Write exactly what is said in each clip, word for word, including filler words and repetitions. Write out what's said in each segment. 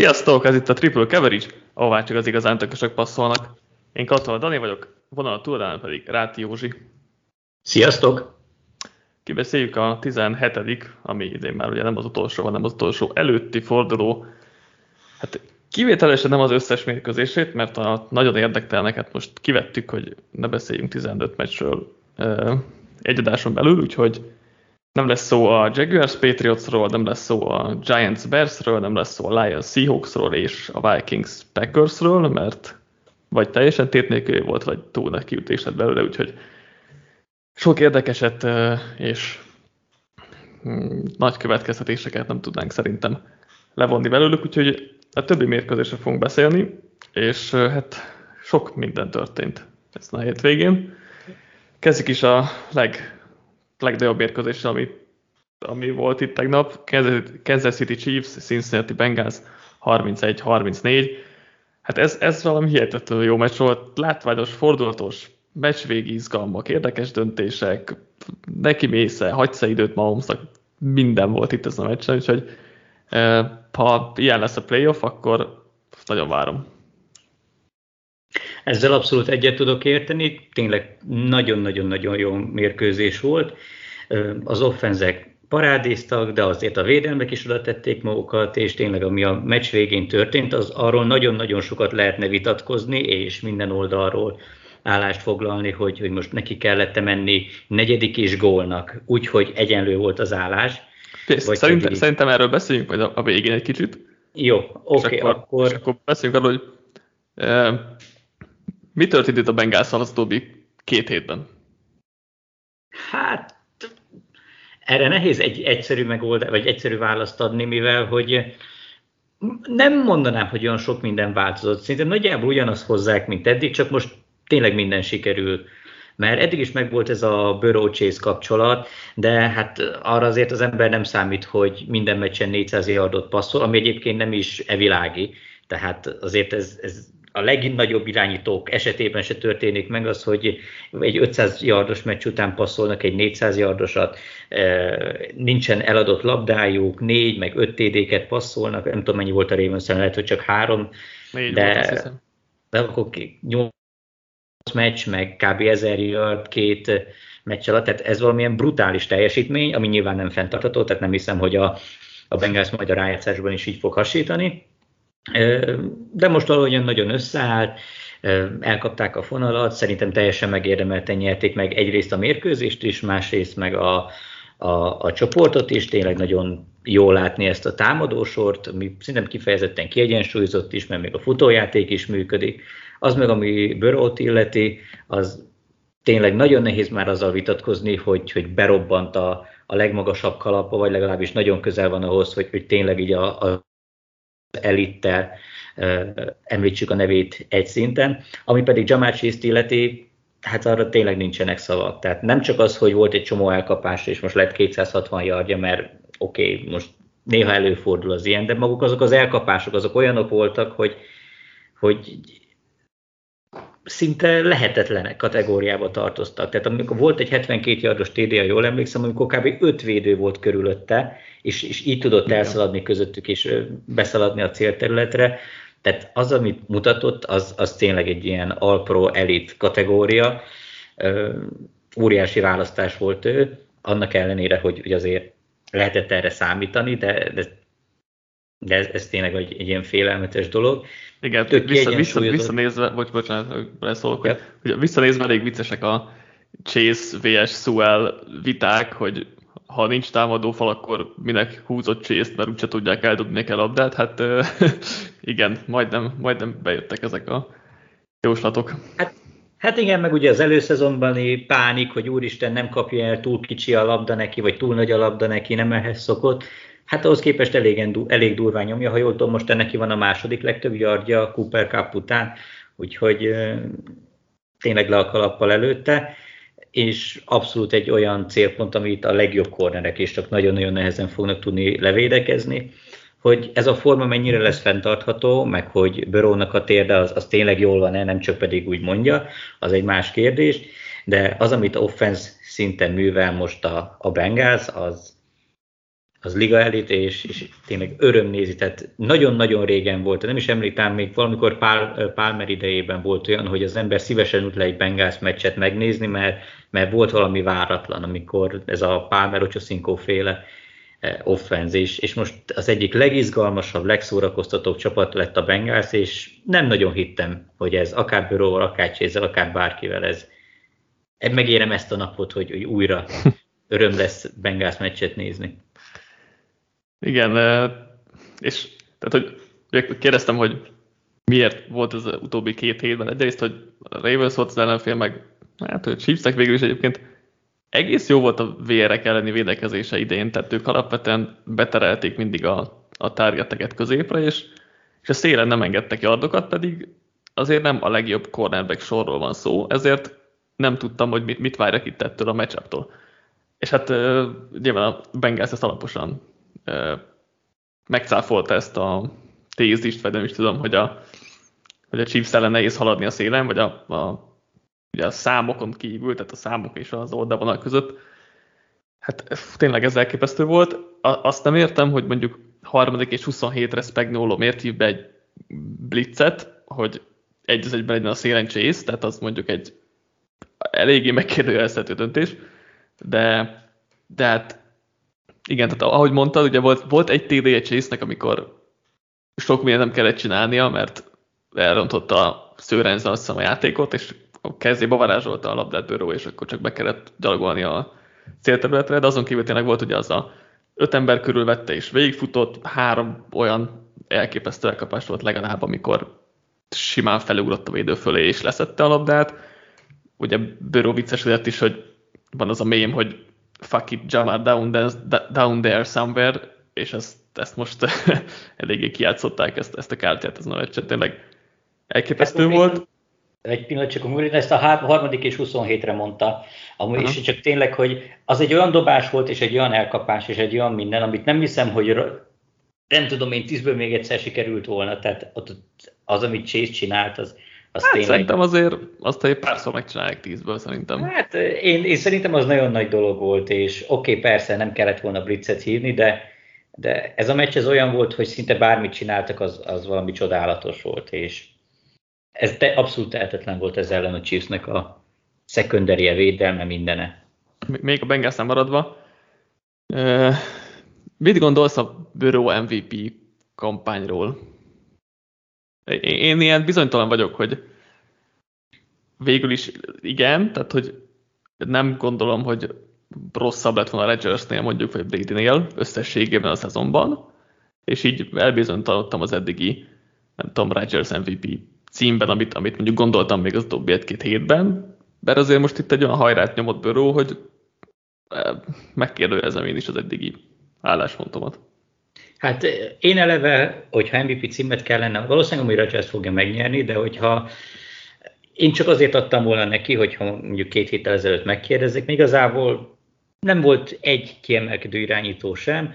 Sziasztok, ez itt a Triple Coverage, ahová csak az igazán tökösök passzolnak. Én Katona Dani vagyok, vonal túlán pedig Ráthi Józsi. Sziasztok! Kibeszéljük a tizenhetedik, ami idén már ugye nem az utolsó, hanem az utolsó előtti forduló. Hát kivételesen nem az összes mérkőzését, mert a nagyon érdektelneket most kivettük, hogy ne beszéljünk tizenöt meccsről egy adáson belül, úgyhogy nem lesz szó a Jaguars Patriotsról, nem lesz szó a Giants Bearsről, nem lesz szó a Lions Seahawksról és a Vikings Packersről, mert vagy teljesen tét nélkül volt, vagy túl nagy kiütés lett belőle, úgyhogy sok érdekeset és nagy következtetéseket nem tudnánk szerintem levonni belőlük, úgyhogy a többi mérkőzésre fogunk beszélni, és hát sok minden történt ezen a hétvégén. Kezdjük is a leg... legnagyobb mérkőzés, ami, ami volt itt tegnap. Kansas City Chiefs, Cincinnati Bengals harmincegy harmincnégy. Hát ez, ez valami hihetetlenül jó meccs volt. Látványos, fordulatos, meccsvégi izgalmak, érdekes döntések, neki mész-e, hagysz-e időt Mahomesnak, minden volt itt ezen a meccsen, úgyhogy ha ilyen lesz a playoff, akkor nagyon várom. Ezzel abszolút egyet tudok érteni, tényleg nagyon-nagyon-nagyon jó mérkőzés volt. Az offenzek parádéztak, de azért a védelmek is oda tették magukat, és tényleg ami a meccs végén történt, az arról nagyon-nagyon sokat lehetne vitatkozni, és minden oldalról állást foglalni, hogy, hogy most neki kellett menni negyedik és gólnak, úgyhogy egyenlő volt az állás. Szerintem, így... szerintem erről beszéljünk majd a, a végén egy kicsit. Jó, oké. Okay, akkor, akkor... És akkor beszéljünk arról, hogy... E... Mi történt itt a Bengalsszal az utóbbi két hétben? Hát erre nehéz egy egyszerű megoldás, vagy egyszerű választ adni, mivel hogy nem mondanám, hogy olyan sok minden változott. Szinte nagyjából ugyanazt hozzák, mint eddig, csak most tényleg minden sikerül. Mert eddig is megvolt ez a Burrow Chase kapcsolat, de hát arra azért az ember nem számít, hogy minden meccsen négyszáz yardot passzol, ami egyébként nem is evilági. Tehát azért ez... ez a legnagyobb irányítók esetében se történik meg az, hogy egy ötszáz yardos meccs után passzolnak egy négyszáz yardosat, nincsen eladott labdájuk, négy, meg öt té dé-ket passzolnak, nem tudom mennyi volt a Ravens-en, lehet, hogy csak három, négy de, de akkor nyolc meccs, meg kb. ezer yard, két meccs alatt, tehát ez valamilyen brutális teljesítmény, ami nyilván nem fenntartható, tehát nem hiszem, hogy a, a Bengals majd a rájátszásban is így fog hasítani. De most valahogyan nagyon összeállt, elkapták a fonalat, szerintem teljesen megérdemelten nyerték meg egyrészt a mérkőzést is, másrészt meg a, a, a csoportot is, tényleg nagyon jól látni ezt a támadósort, ami szerintem kifejezetten kiegyensúlyozott is, mert még a futójáték is működik. Az meg, ami Burrowt illeti, az tényleg nagyon nehéz már azzal vitatkozni, hogy, hogy berobbant a, a legmagasabb kalapba, vagy legalábbis nagyon közel van ahhoz, hogy, hogy tényleg így a, a elittel uh, említsük a nevét egy szinten, ami pedig Ja'Marr Chase-t illeti, hát arra tényleg nincsenek szavak. Tehát nem csak az, hogy volt egy csomó elkapás, és most lett kétszázhatvan yardja, mert oké, okay, most néha előfordul az ilyen, de maguk azok az elkapások, azok olyanok voltak, hogy, hogy szinte lehetetlenek kategóriába tartoztak. Tehát amikor volt egy hetvenkét yardos té dé-a, jól emlékszem, amikor kb. öt védő volt körülötte, és, és így tudott elszaladni közöttük, és beszaladni a célterületre. Tehát az, amit mutatott, az, az tényleg egy ilyen all-pro elite kategória. Óriási választás volt ő, annak ellenére, hogy, hogy azért lehetett erre számítani, de, de, de ez, ez tényleg egy, egy ilyen félelmetes dolog. Igen, vissza, vissza, visszanézve, bocs, bocsánat, beszólok, ja. Hogy visszanézve elég viccesek a Chase versus. Sewell viták, hogy ha nincs támadó fal, akkor minek húzott Chase-t, mert úgyse tudják eldobni a labdát. Hát euh, igen, majdnem, majdnem bejöttek ezek a jóslatok. Hát, hát igen, meg ugye az előszezonbani pánik, hogy úristen, nem kapja el, túl kicsi a labda neki, vagy túl nagy a labda neki, nem ehhez szokott. Hát ahhoz képest elég, elég durván nyomja, ha jól tudom, most neki van a második legtöbb yardja a Cooper Kupp után, úgyhogy euh, tényleg le a kalappal előtte, és abszolút egy olyan célpont, amit a legjobb kornerek is csak nagyon-nagyon nehezen fognak tudni levédekezni, hogy ez a forma mennyire lesz fenntartható, meg hogy Burrownak a térde az, az tényleg jól van-e, nem csak pedig úgy mondja, az egy más kérdés, de az, amit offense szinten művel most a, a Bengals, az az liga elit, és, és tényleg öröm nézi, tehát nagyon-nagyon régen volt, nem is említem, még valamikor Pál, Palmer idejében volt olyan, hogy az ember szívesen ült le egy Bengals meccset megnézni, mert, mert volt valami váratlan, amikor ez a Palmer Ochocinco féle offenzés, és most az egyik legizgalmasabb, legszórakoztatóbb csapat lett a Bengals, és nem nagyon hittem, hogy ez akár Burrowval, akár Chase-zel, akár bárkivel ez. Megérem ezt a napot, hogy, hogy újra öröm lesz Bengals meccset nézni. Igen, és tehát, hogy kérdeztem, hogy miért volt ez az utóbbi két hétben. Egyrészt, hogy Ravens volt az ellenfél, meg hát, hogy Chiefsnek végül is egyébként egész jó volt a vé erek elleni védekezése idén, tehát ők alapvetően beterelték mindig a, a targeteket középre, és, és a szélen nem engedtek yardokat, pedig azért nem a legjobb cornerback sorról van szó, ezért nem tudtam, hogy mit, mit várjak itt ettől a matchuptól. És hát nyilván a Bengals ezt alaposan megcáfolta, ezt a tézist, vagy nem is tudom, hogy a, hogy a Chiefs ellen nehéz haladni a szélen, vagy a, a, ugye a számokon kívül, tehát a számok és az oldalvonal között. Hát tényleg ez elképesztő volt. A, azt nem értem, hogy mondjuk harmadik és huszonhétre Spagnolo miért hív be egy blitzet, hogy egy az egyben legyen a szélen Chase, tehát az mondjuk egy eléggé megkérdőjelezhető döntés, de, de hát igen, tehát ahogy mondtad, ugye volt, volt egy té dé-je Chase-nek, amikor sok mindent nem kellett csinálnia, mert elrontotta a szőrendzzel azt hiszem a játékot, és a kezébe varázsolta a labdát Burrow, és akkor csak be kellett gyalogolni a célterületre, de azon kívül tényleg volt ugye az a öt ember körül vette, és végigfutott, három olyan elképesztő elkapás volt legalább, amikor simán felugrott a védő fölé, és leszette a labdát. Ugye Burrow viccesedett is, hogy van az a mém, hogy fuck it, Ja'Marr down, down there somewhere, és ezt, ezt most eléggé kijátszották, ezt, ezt a kártyát, ez a meccset, tényleg elképesztő ezt volt. Egy pillanat, csak amúgy ezt a harmadik és huszonhétre mondta, amúgy uh-huh. És csak tényleg, hogy az egy olyan dobás volt, és egy olyan elkapás, és egy olyan minden, amit nem hiszem, hogy nem tudom én, tízből még egyszer sikerült volna, tehát ott az, amit Chase csinált, az Azt hát tényleg... szerintem azért azt egy párszor megcsinálják tízből szerintem. Hát én, én szerintem az nagyon nagy dolog volt, és oké, okay, persze nem kellett volna blitzet hívni, de, de ez a meccs ez olyan volt, hogy szinte bármit csináltak, az, az valami csodálatos volt, és ez de abszolút tehetetlen volt ez ellen a Chiefsnek a szekunderie, védelme, mindene. Még a Bengalsnál maradva, euh, mit gondolsz a Burrow em vé pé kampányról? Én ilyen bizonytalan vagyok, hogy végül is igen, tehát hogy nem gondolom, hogy rosszabb lett volna Rodgersnél mondjuk, vagy Bradynél összességében a szezonban, és így elbizonytalanodtam az eddigi, nem tudom, Rodgers em vé pé címben, amit, amit mondjuk gondoltam még az utóbbi egy-két hétben, mert azért most itt egy olyan hajrát nyomott Burrow, hogy megkérdőjelezem én is az eddigi álláspontomat. Hát én eleve, hogyha em vé pé címet kellene, valószínűleg amúgy Rodgers fogja megnyerni, de hogyha én csak azért adtam volna neki, hogyha mondjuk két héttel ezelőtt megkérdezzék, még igazából nem volt egy kiemelkedő irányító sem,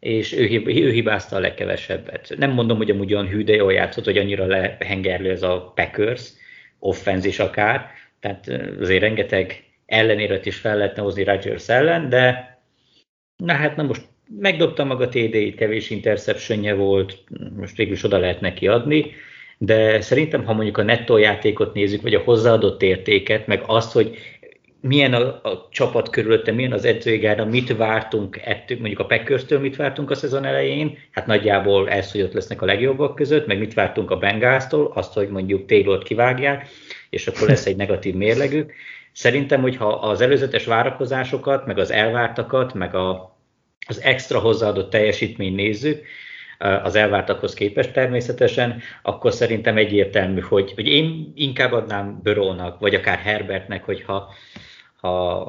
és ő, ő hibázta a legkevesebbet. Nem mondom, hogy amúgy olyan hű, de jól játszott, hogy annyira lehengerlő ez a Packers, offenzis akár, tehát azért rengeteg ellenéret is fel lehetne hozni Rodgers ellen, de na hát na most megdobta maga té dé-t, kevés interceptionje volt, most végül is oda lehet neki adni, de szerintem, ha mondjuk a nettó játékot nézzük, vagy a hozzáadott értéket, meg azt, hogy milyen a, a csapat körülötte, milyen az edzőigára, mit vártunk ettől, mondjuk a Packerstől mit vártunk a szezon elején, hát nagyjából ez, hogy ott lesznek a legjobbak között, meg mit vártunk a Bengalstól, azt, hogy mondjuk Taylort kivágják, és akkor lesz egy negatív mérlegük. Szerintem, hogyha az előzetes várakozásokat, meg az elvártakat, meg a az extra hozzáadott teljesítményt nézzük, az elvártakhoz képest természetesen, akkor szerintem egyértelmű, hogy, hogy én inkább adnám Burrownak, vagy akár Herbertnek, hogyha ha,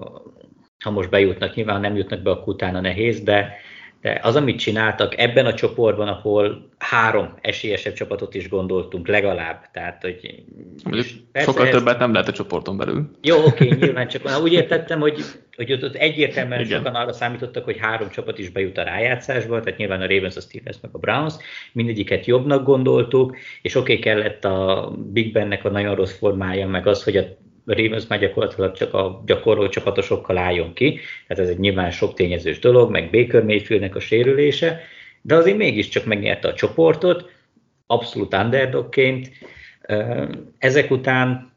ha most bejutnak, nyilván nem jutnak be, akkor utána nehéz, de, de az, amit csináltak ebben a csoportban, ahol három esélyesebb csapatot is gondoltunk legalább, tehát, hogy... Sokkal többet ezt... nem lehet a csoporton belül. Jó, oké, nyilván csak van. Úgy értettem, hogy hogy ott egyértelműen igen. Sokan arra számítottak, hogy három csapat is bejut a rájátszásba, tehát nyilván a Ravens, a Steelers meg a Browns, mindegyiket jobbnak gondoltuk, és oké, okay, kellett a Big Bennek a nagyon rossz formája, meg az, hogy a Ravens már gyakorlatilag csak a gyakorló csapatosokkal álljon ki, hát ez egy nyilván sok tényezős dolog, meg Baker Mayfieldnek a sérülése, de azért mégiscsak megnyerte a csoportot, abszolút underdogként. Ezek után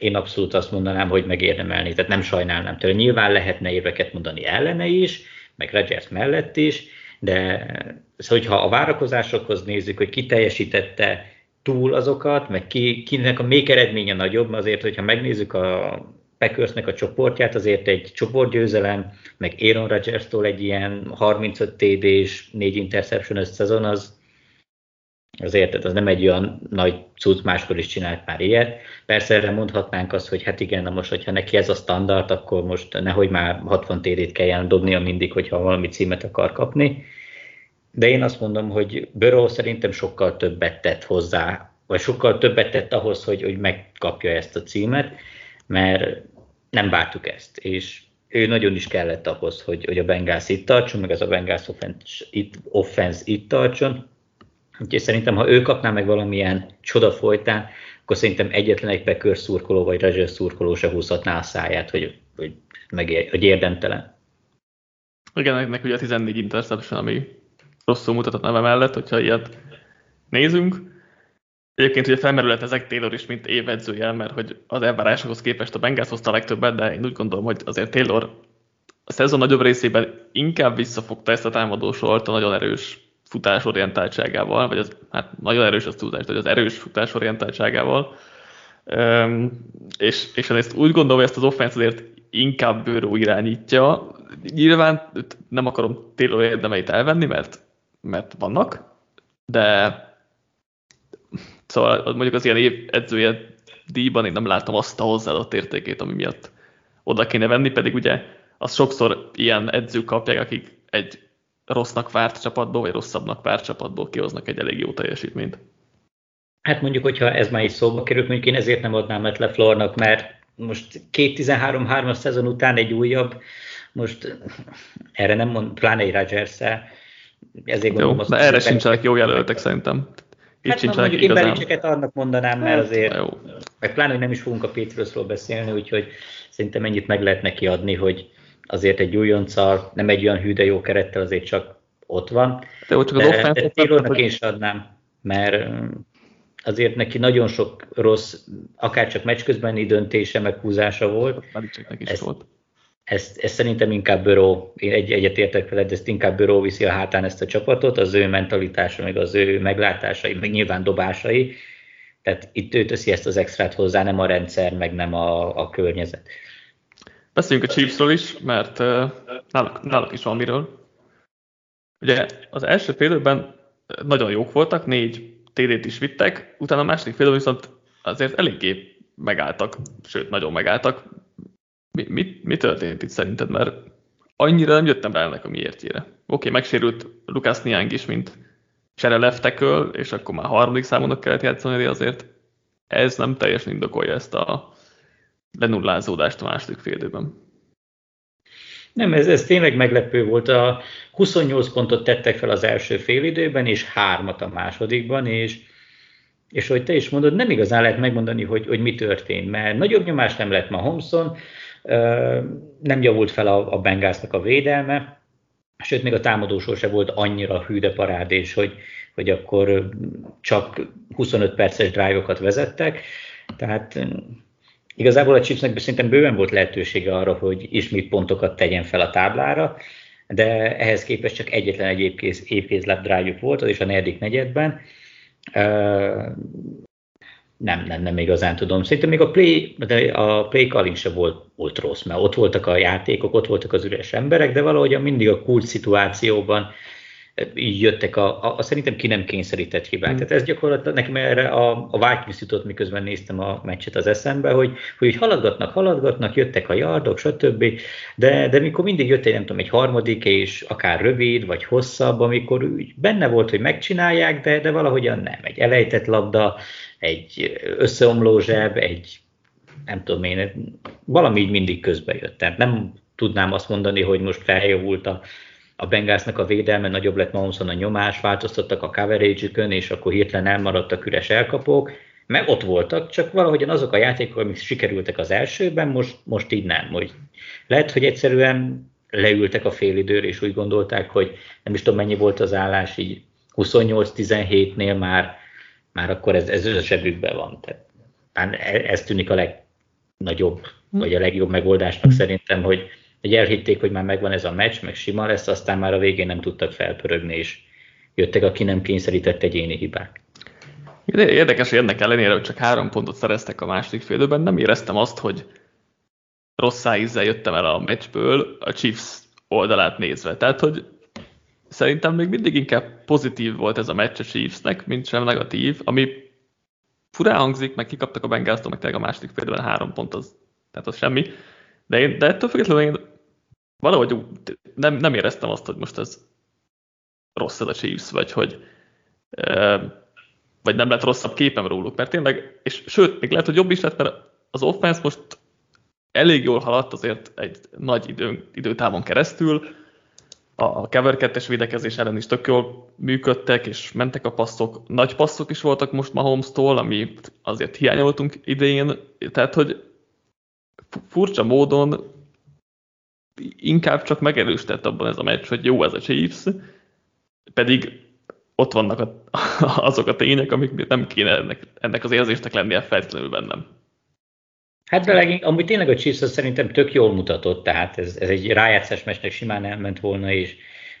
én abszolút azt mondanám, hogy megérdemelni, tehát nem sajnálnám tőle. Nyilván lehetne érveket mondani ellene is, meg Rodgers mellett is, de szóval, ha a várakozásokhoz nézzük, hogy ki teljesítette túl azokat, meg ki, kinek a még eredménye nagyobb, azért, hogyha megnézzük a Packersnek a csoportját, azért egy csoportgyőzelem, meg Aaron Rodgerstól egy ilyen harmincöt té dé és négy interception-ös szezon, az azért, az nem egy olyan nagy cucc, máskor is csinált már ilyet. Persze erre mondhatnánk azt, hogy hát igen, na most, hogyha neki ez a standard, akkor most nehogy már hatvan té dét kelljen dobnia mindig, hogyha valami címet akar kapni. De én azt mondom, hogy Burrow szerintem sokkal többet tett hozzá, vagy sokkal többet tett ahhoz, hogy, hogy megkapja ezt a címet, mert nem vártuk ezt, és ő nagyon is kellett ahhoz, hogy, hogy a Bengals itt tartson, meg ez a Bengals offense itt, offense itt tartson. Úgyhogy szerintem, ha ő kapná meg valamilyen csoda folytán, akkor szerintem egyetlen egy Packers szurkoló vagy Rodgers szurkoló se húzhatná a száját, hogy, hogy, megér, hogy érdemtelen. Igen, ennek ugye a tizennégy interception, ami rosszul mutatott neve mellett, hogyha ilyet nézünk. Egyébként ugye felmerülhet Zac Taylor is, mint évedzője, mert hogy az elvárásokhoz képest a Bengals hozta a legtöbbet, de én úgy gondolom, hogy azért Taylor a szezon nagyobb részében inkább visszafogta ezt a támadósort a nagyon erős futásorientáltságával, vagy az, hát nagyon erős az túlzás, hogy az erős futásorientáltságával, Üm, és, és ezt úgy gondolom, hogy ezt az offense azért inkább Burrow irányítja. Nyilván nem akarom Taylor érdemeit elvenni, mert, mert vannak, de szóval mondjuk az ilyen év edzője díjban én nem látom azt a hozzáadott értékét, ami miatt oda kéne venni, pedig ugye azt sokszor ilyen edzők kapják, akik egy rossznak várt csapatból, vagy rosszabbnak várt csapatból kihoznak egy elég jó teljesítményt. Hát mondjuk, hogyha ez már is szóba került, mondjuk én ezért nem adnám Matt LaFleurnak, mert most tizenhárom-hármas szezon után egy újabb, most erre nem mond, pláne egy Rodgers-szel, ezért gondolom azt, erre sincsenek jó jelöltek szerintem. Itt hát sincsenek mondjuk igazán. Én Belichicket annak mondanám, mert azért, jó. Meg pláne, hogy nem is fogunk a Patriotsról beszélni, úgyhogy szerintem ennyit meg lehet neki adni, hogy azért egy újoncal, nem egy olyan hű, de jó kerettel, azért csak ott van. De, csak de, de Taylornak én sem adnám, mert azért neki nagyon sok rossz, akár csak meccs közbeni döntése, meg húzása volt. Ez, volt. Ezt, ezt szerintem inkább Burrow, én egy, egyet értek veled, ezt inkább Burrow viszi a hátán ezt a csapatot, az ő mentalitása, meg az ő meglátásai, meg nyilván dobásai. Tehát itt ő teszi ezt az extrát hozzá, nem a rendszer, meg nem a, a környezet. Beszéljünk a Chiefsről is, mert uh, náluk, náluk is van miről. Ugye az első fél időben nagyon jók voltak, négy té dét is vittek, utána a második fél időben viszont azért eléggé megálltak, sőt, nagyon megálltak. Mi, mi, mi történt itt szerinted? Mert annyira nem jöttem rá ennek a miértjére. Oké, okay, megsérült Lucas Niang is, mint csere left tackle, és akkor már harmadik számonak kellett játszani, azért ez nem teljesen indokolja ezt a lenullázódást a második fél időben. Nem, ez, ez tényleg meglepő volt. A huszonnyolc pontot tettek fel az első fél időben, és hármat a másodikban, és, és hogy te is mondod, nem igazán lehet megmondani, hogy, hogy mi történt, mert nagyobb nyomás nem lett Mahomeson, nem javult fel a, a Bengalsnak a védelme, sőt, még a támadósor se volt annyira hű de parádés, hogy, hogy akkor csak huszonöt perces drive-okat vezettek, tehát igazából a Chiefsnek szerintem bőven volt lehetősége arra, hogy ismét pontokat tegyen fel a táblára, de ehhez képest csak egyetlen egy épkéz, épkézláb drive-juk volt, az is a negyedik negyedben. Uh, nem, nem, nem igazán tudom. Szerintem még a play, a play calling sem volt, volt rossz, mert ott voltak a játékok, ott voltak az üres emberek, de valahogy mindig a kulcs szituációban így jöttek a, a, a szerintem ki nem kényszerített hibák. Mm. Tehát ez gyakorlatilag nekem erre a, a Vikings jutott, miközben néztem a meccset az eszembe, hogy, hogy haladgatnak, haladgatnak, jöttek a yardok, stb. De, de mikor mindig jött egy, nem tudom, egy harmadik, és akár rövid, vagy hosszabb, amikor úgy benne volt, hogy megcsinálják, de, de valahogyan nem. Egy elejtett labda, egy összeomló zseb, egy nem tudom én, valami így mindig közbe jött. Tehát nem tudnám azt mondani, hogy most feljavult a A Bengalsnak a védelme, nagyobb lett Mahomeson a nyomás, változtattak a coverage-ükön, és akkor hirtelen elmaradtak üres elkapók, meg ott voltak, csak valahogyan azok a játékok, amik sikerültek az elsőben, most, most így nem. Hogy lehet, hogy egyszerűen leültek a félidőre, és úgy gondolták, hogy nem is tudom, mennyi volt az állás, így huszonnyolc tizenhétnél már, már akkor ez, ez a zsebükben van. Tehát ez tűnik a legnagyobb, vagy a legjobb megoldásnak szerintem, hogy, hogy elhitték, hogy már megvan ez a meccs, meg sima lesz, aztán már a végén nem tudtak felpörögni, és jöttek a ki nem kényszerített egyéni hibák. Érdekes, hogy ennek ellenére, hogy csak három pontot szereztek a második félidőben, nem éreztem azt, hogy rosszá ízzel jöttem el a meccsből a Chiefs oldalát nézve. Tehát, hogy szerintem még mindig inkább pozitív volt ez a meccs a Chiefsnek, mint sem negatív, ami furán hangzik, meg kikaptak a Bengalstól, meg tényleg a második félidőben három pont, az, tehát az semmi. De, én, de ettől függetlenül én valahogy nem, nem éreztem azt, hogy most ez rossz ez a Chiefs, vagy hogy... E- vagy nem lett rosszabb képem róluk, mert tényleg, és sőt, még lehet, hogy jobb is lett, mert az offense most elég jól haladt azért egy nagy idő, időtávon keresztül, a cover kettes védekezés ellen is tök jól működtek, és mentek a passzok, nagy passzok is voltak most Mahomes-tól, ami azért hiányoltunk idén, tehát, hogy furcsa módon inkább csak megerősített abban ez a meccs, hogy jó ez a Chiefs, pedig ott vannak a, azok a tények, amik nem kéne ennek, ennek az érzésnek lennie feltétlenül bennem. Hát de amúgy tényleg a Chiefs szerintem tök jól mutatott, tehát ez, ez egy rájátszás meccsnek simán elment volna, és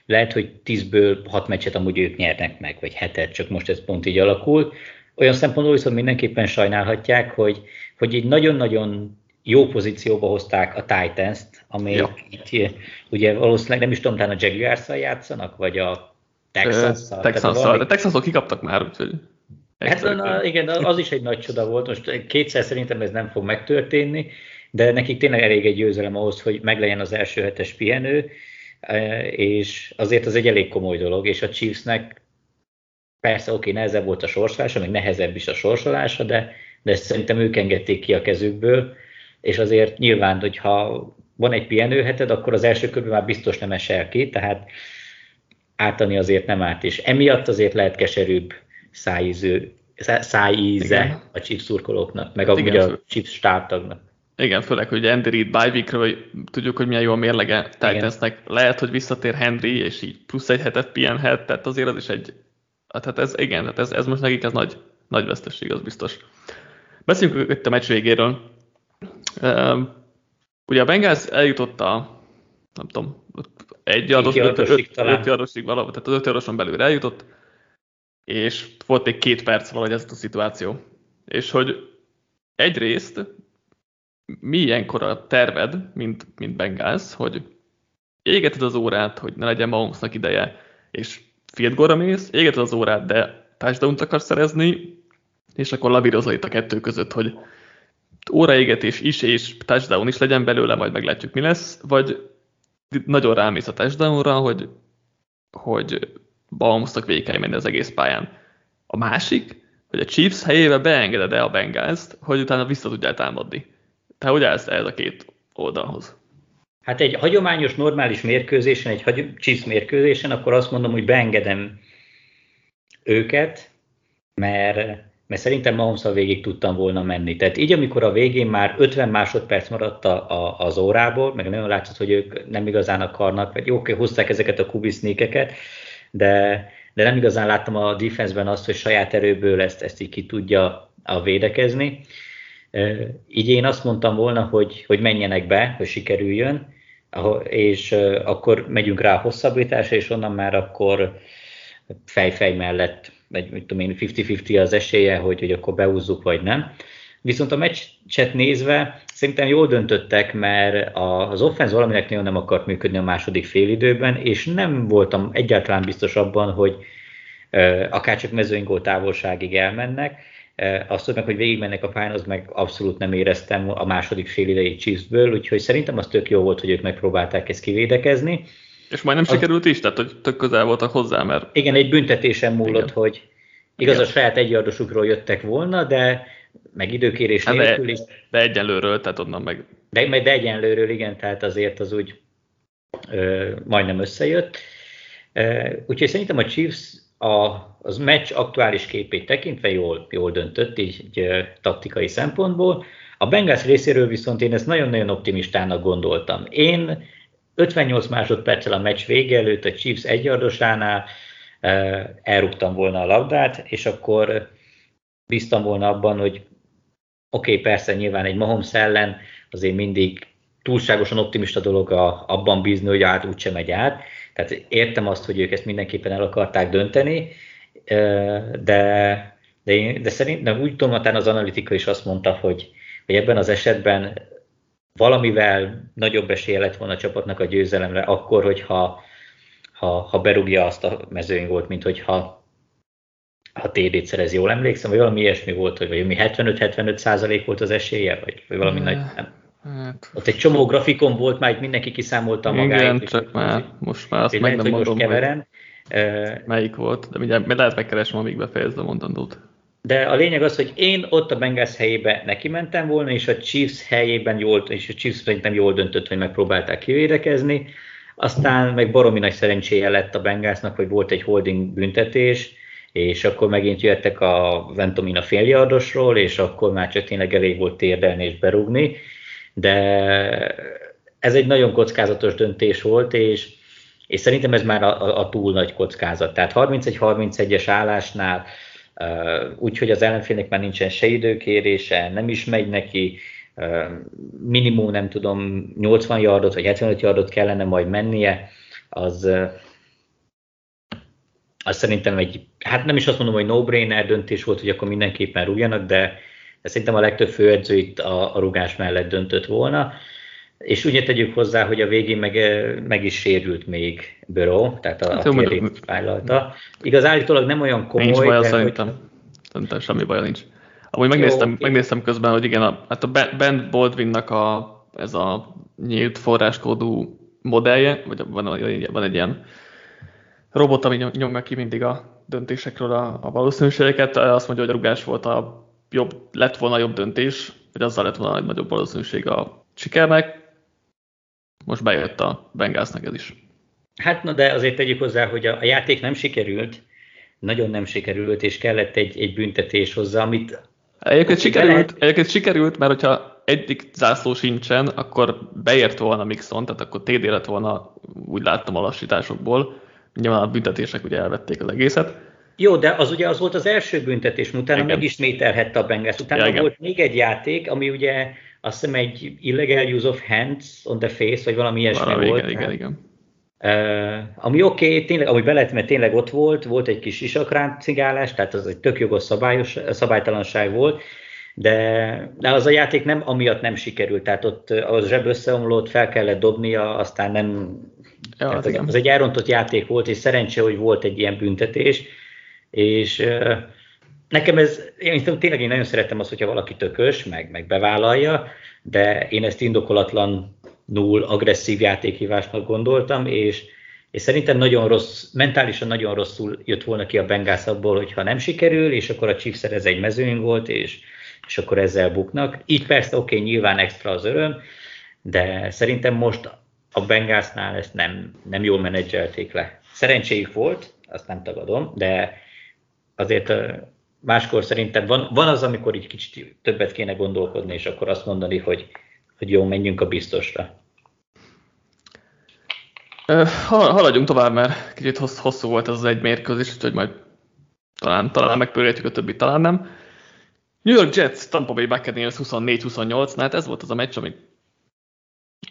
lehet, hogy tízből hat meccset amúgy ők nyernek meg, vagy hetet, csak most ez pont így alakul. Olyan szempontból viszont mindenképpen sajnálhatják, hogy, hogy így nagyon-nagyon jó pozícióba hozták a Titans-t, amelyik ja. itt ugye valószínűleg nem is tudom, talán a Jaguars-szal játszanak, vagy a Texas-szal. Texas-szal. De Texas-szal kikaptak már, úgyhogy... Hát na, igen, az is egy nagy csoda volt. Most kétszer szerintem ez nem fog megtörténni, de nekik tényleg elég egy győzelem ahhoz, hogy meglegyen az első hetes pihenő, és azért az egy elég komoly dolog, és a Chiefsnek persze oké, nehezebb volt a sorsolása, meg nehezebb is a sorsolása, de, de ezt szerintem ők engedték ki a kezükből, és azért nyilván, hogyha van egy pihenőheted, akkor az első körben már biztos nem esel ki, tehát ártani azért nem árt, és emiatt azért lehet keserűbb szájíző, szájíze a Chiefs szurkolóknak, meg amúgy a Chiefs stábtagnak. Igen, főleg, hogy Andy Reid bye weekről tudjuk, hogy milyen jó a mérlege Titansnek. Lehet, hogy visszatér Henry, és így plusz egy hetet pihenhet, tehát azért ez is egy... Tehát ez, igen, tehát ez, ez most nekik ez nagy, nagy veszteség, az biztos. Beszéljünk itt a meccs végéről. Ugye a Bengals eljutott a... nem tudom... Egy yardos, öt yardosig valahol, tehát az öt yardoson belül eljutott, és volt egy két perc valahogy ez a szituáció. És hogy egyrészt mi ilyenkor a terved, mint, mint Bengals, hogy égeted az órát, hogy ne legyen Mahomesnak ideje, és field goalra mész, égeted az órát, de touchdownt akarsz szerezni, és akkor lavírozol itt a kettő között, hogy óraégetés is, és touchdown is legyen belőle, majd meglátjuk mi lesz, vagy nagyon rámész a touchdownra, hogy, hogy Mahomesnak végig kell menni az egész pályán. A másik, hogy a Chiefs helyébe beengeded el a Bengalst, hogy utána vissza tudjál támadni. Te hogy állsz el ez a két oldalhoz? Hát egy hagyományos, normális mérkőzésen, egy hagy- Chiefs mérkőzésen, akkor azt mondom, hogy beengedem őket, mert, mert szerintem Mahomes-al végig tudtam volna menni. Tehát így, amikor a végén már ötven másodperc maradt a, a, az órából, meg nagyon látszott, hogy ők nem igazán akarnak, vagy jó, hozták ezeket a kubi sneakeket, de, de nem igazán láttam a defense-ben azt, hogy saját erőből ezt, ezt így ki tudja a védekezni. Így én azt mondtam volna, hogy, hogy menjenek be, hogy sikerüljön, és akkor megyünk rá a hosszabbításra, és onnan már akkor fej-fej mellett, vagy mit tudom én, fifty-fifty az esélye, hogy, hogy akkor beúzzuk, vagy nem. Viszont a meccset nézve szerintem jól döntöttek, mert az offense valaminek nagyon nem akart működni a második félidőben, és nem voltam egyáltalán biztos abban, hogy akárcsak mezőnygól távolságig elmennek. Azt meg, hogy végigmennek a pályán, az meg abszolút nem éreztem a második félidei Chiefsből, úgyhogy szerintem az tök jó volt, hogy ők megpróbálták ezt kivédekezni. És majdnem sikerült is, tehát hogy tök közel voltak hozzá, mert... Igen, egy büntetésen múlott, igen. Hogy igaz, igen. A saját egyardosukról jöttek volna, de meg időkérés hát nélkül is... De egyenlőről, tehát onnan meg... De, de egyenlőről, igen, tehát azért az úgy ö, majdnem összejött. Ö, úgyhogy szerintem a Chiefs a, az meccs aktuális képét tekintve jól, jól döntött, így, így taktikai szempontból. A Bengals részéről viszont én ezt nagyon-nagyon optimistának gondoltam. Én ötvennyolc másodperccel a meccs vége előtt a Chiefs egyardosánál elrúgtam volna a labdát, és akkor bíztam volna abban, hogy oké, okay, persze nyilván egy Mahomes ellen azért mindig túlságosan optimista dolog a, abban bízni, hogy át úgyse megy át. Tehát értem azt, hogy ők ezt mindenképpen el akarták dönteni, de, de, én, de szerintem úgy tudom, hogy az analitika is azt mondta, hogy, hogy ebben az esetben valamivel nagyobb esélye lett volna a csapatnak a győzelemre akkor, hogyha ha, ha berúgja azt a mezőny volt, mint hogyha ha té dét szerez, jól emlékszem, vagy valami ilyesmi volt, vagy valami hetvenöt-hetvenöt százalék volt az esélye, vagy, vagy valami mm. nagy... Nem. Hát, ott egy csomó grafikon volt, már itt mindenki kiszámolta magáit. Igen, csak már, most már azt meg nem mondom, keverem. Melyik volt, de mindjárt lehet megkeresem, amíg befejezd a mondandót. De a lényeg az, hogy én ott a Bengals helyébe neki mentem volna, és a Chiefs helyében jól, és a Chiefs szerintem jól döntött, hogy megpróbálták kivédekezni. Aztán meg baromi nagy szerencséje lett a Bengalsnak, hogy volt egy holding büntetés, és akkor megint jöttek a Ventomina féljardosról, és akkor már csak tényleg elég volt térdelni és berúgni. De ez egy nagyon kockázatos döntés volt, és, és szerintem ez már a, a, a túl nagy kockázat. Tehát harmincegy harmincegyes állásnál, uh, úgyhogy az ellenfélnek már nincsen se időkérése, nem is megy neki, uh, minimum nem tudom, nyolcvan yardot vagy hetvenöt yardot kellene majd mennie, az, uh, az szerintem egy, hát nem is azt mondom, hogy no-brainer döntés volt, hogy akkor mindenképpen rúgjanak, de de szerintem a legtöbb főedző itt a, a rugás mellett döntött volna, és úgy tegyük hozzá, hogy a végén meg, meg is sérült még Burrow, tehát a, hát, a térét fájlalta. Igaz, állítólag nem olyan komoly. Nincs baja, de, szerintem. Hogy... Szerintem semmi baja nincs. Amúgy megnéztem, jó, megnéztem közben, hogy igen, a, hát a Ben Baldwinnak a, ez a nyílt forráskódú modellje, vagy van, van egy ilyen robot, ami nyomja ki mindig a döntésekről a, a valószínűségeket, azt mondja, hogy a rugás volt a jobb, lett volna jobb döntés, vagy azzal lett volna egy nagyobb valószínűség a sikernek. Most bejött a Bengalsnak ez is. Hát na, de azért tegyük hozzá, hogy a, a játék nem sikerült, nagyon nem sikerült, és kellett egy, egy büntetés hozzá, amit... Egyébként sikerült, lehet... sikerült, mert hogyha egyik zászló sincsen, akkor beért volna Mixon, tehát akkor té dé lett volna, úgy láttam a lassításokból. Nyilván a büntetések ugye elvették az egészet. Jó, de az ugye az volt az első büntetés, utána igen, megismételhette a Bengals. Utána igen, volt még egy játék, ami ugye azt hiszem egy illegal use of hands on the face, vagy valami ilyesmi valami volt. Igen, hát, igen, igen. Uh, ami oké, okay, tényleg, ami belett, mert tényleg ott volt, volt egy kis isakráncigálás, tehát az egy tök jogos szabályos, szabálytalanság volt, de, de az a játék nem amiatt nem sikerült, tehát ott a zseb összeomlott, fel kellett dobnia, aztán nem... Ja, az, az egy elrontott játék volt, és szerencse, hogy volt egy ilyen büntetés. És euh, nekem ez, én tényleg én nagyon szeretem azt, hogyha valaki tökös, meg, meg bevállalja, de én ezt indokolatlan null agresszív játékhívásnak gondoltam, és, és szerintem nagyon rossz, mentálisan nagyon rosszul jött volna ki a Bengals abból, hogyha nem sikerül, és akkor a Chiefs szerez egy mezőny volt, és, és akkor ezzel buknak. Így persze, oké, okay, nyilván extra az öröm, de szerintem most a Bengalsnál ezt nem, nem jól menedzselték le. Szerencséjük volt, azt nem tagadom, de azért máskor szerintem van, van az, amikor így kicsit többet kéne gondolkodni, és akkor azt mondani, hogy, hogy jó, menjünk a biztosra. Haladjunk tovább, mert kicsit hosszú volt ez az egy mérkőzés, úgyhogy majd talán, talán megpörgetjük a többit, talán nem. New York Jets, Tampa Bay Buccaneers huszonnégy huszonnyolc, na hát ez volt az a meccs, ami,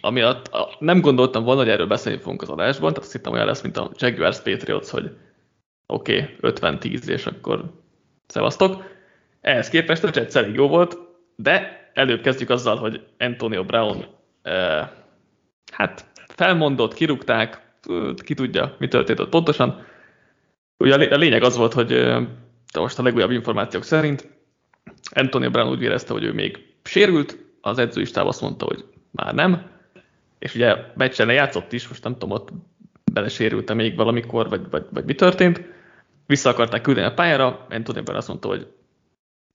ami a, a, nem gondoltam volna, hogy erről beszélni fogunk az adásban, tehát azt hittem olyan lesz, mint a Jaguars Patriots, hogy oké, okay, ötven tíz, és akkor szevasztok. Ehhez képest a Jets elég jó volt, de előbb kezdjük azzal, hogy Antonio Brown eh, hát felmondott, kirúgták, ki tudja, mi történt ott pontosan. Ugye a lényeg az volt, hogy de most a legújabb információk szerint Antonio Brown úgy érezte, hogy ő még sérült, az edzőistáv azt mondta, hogy már nem, és ugye meccsen lejátszott is, most nem tudom, ott belesérült-e még valamikor, vagy, vagy, vagy mi történt. Vissza akarták küldeni a pályára, Antonio Brown azt mondta, hogy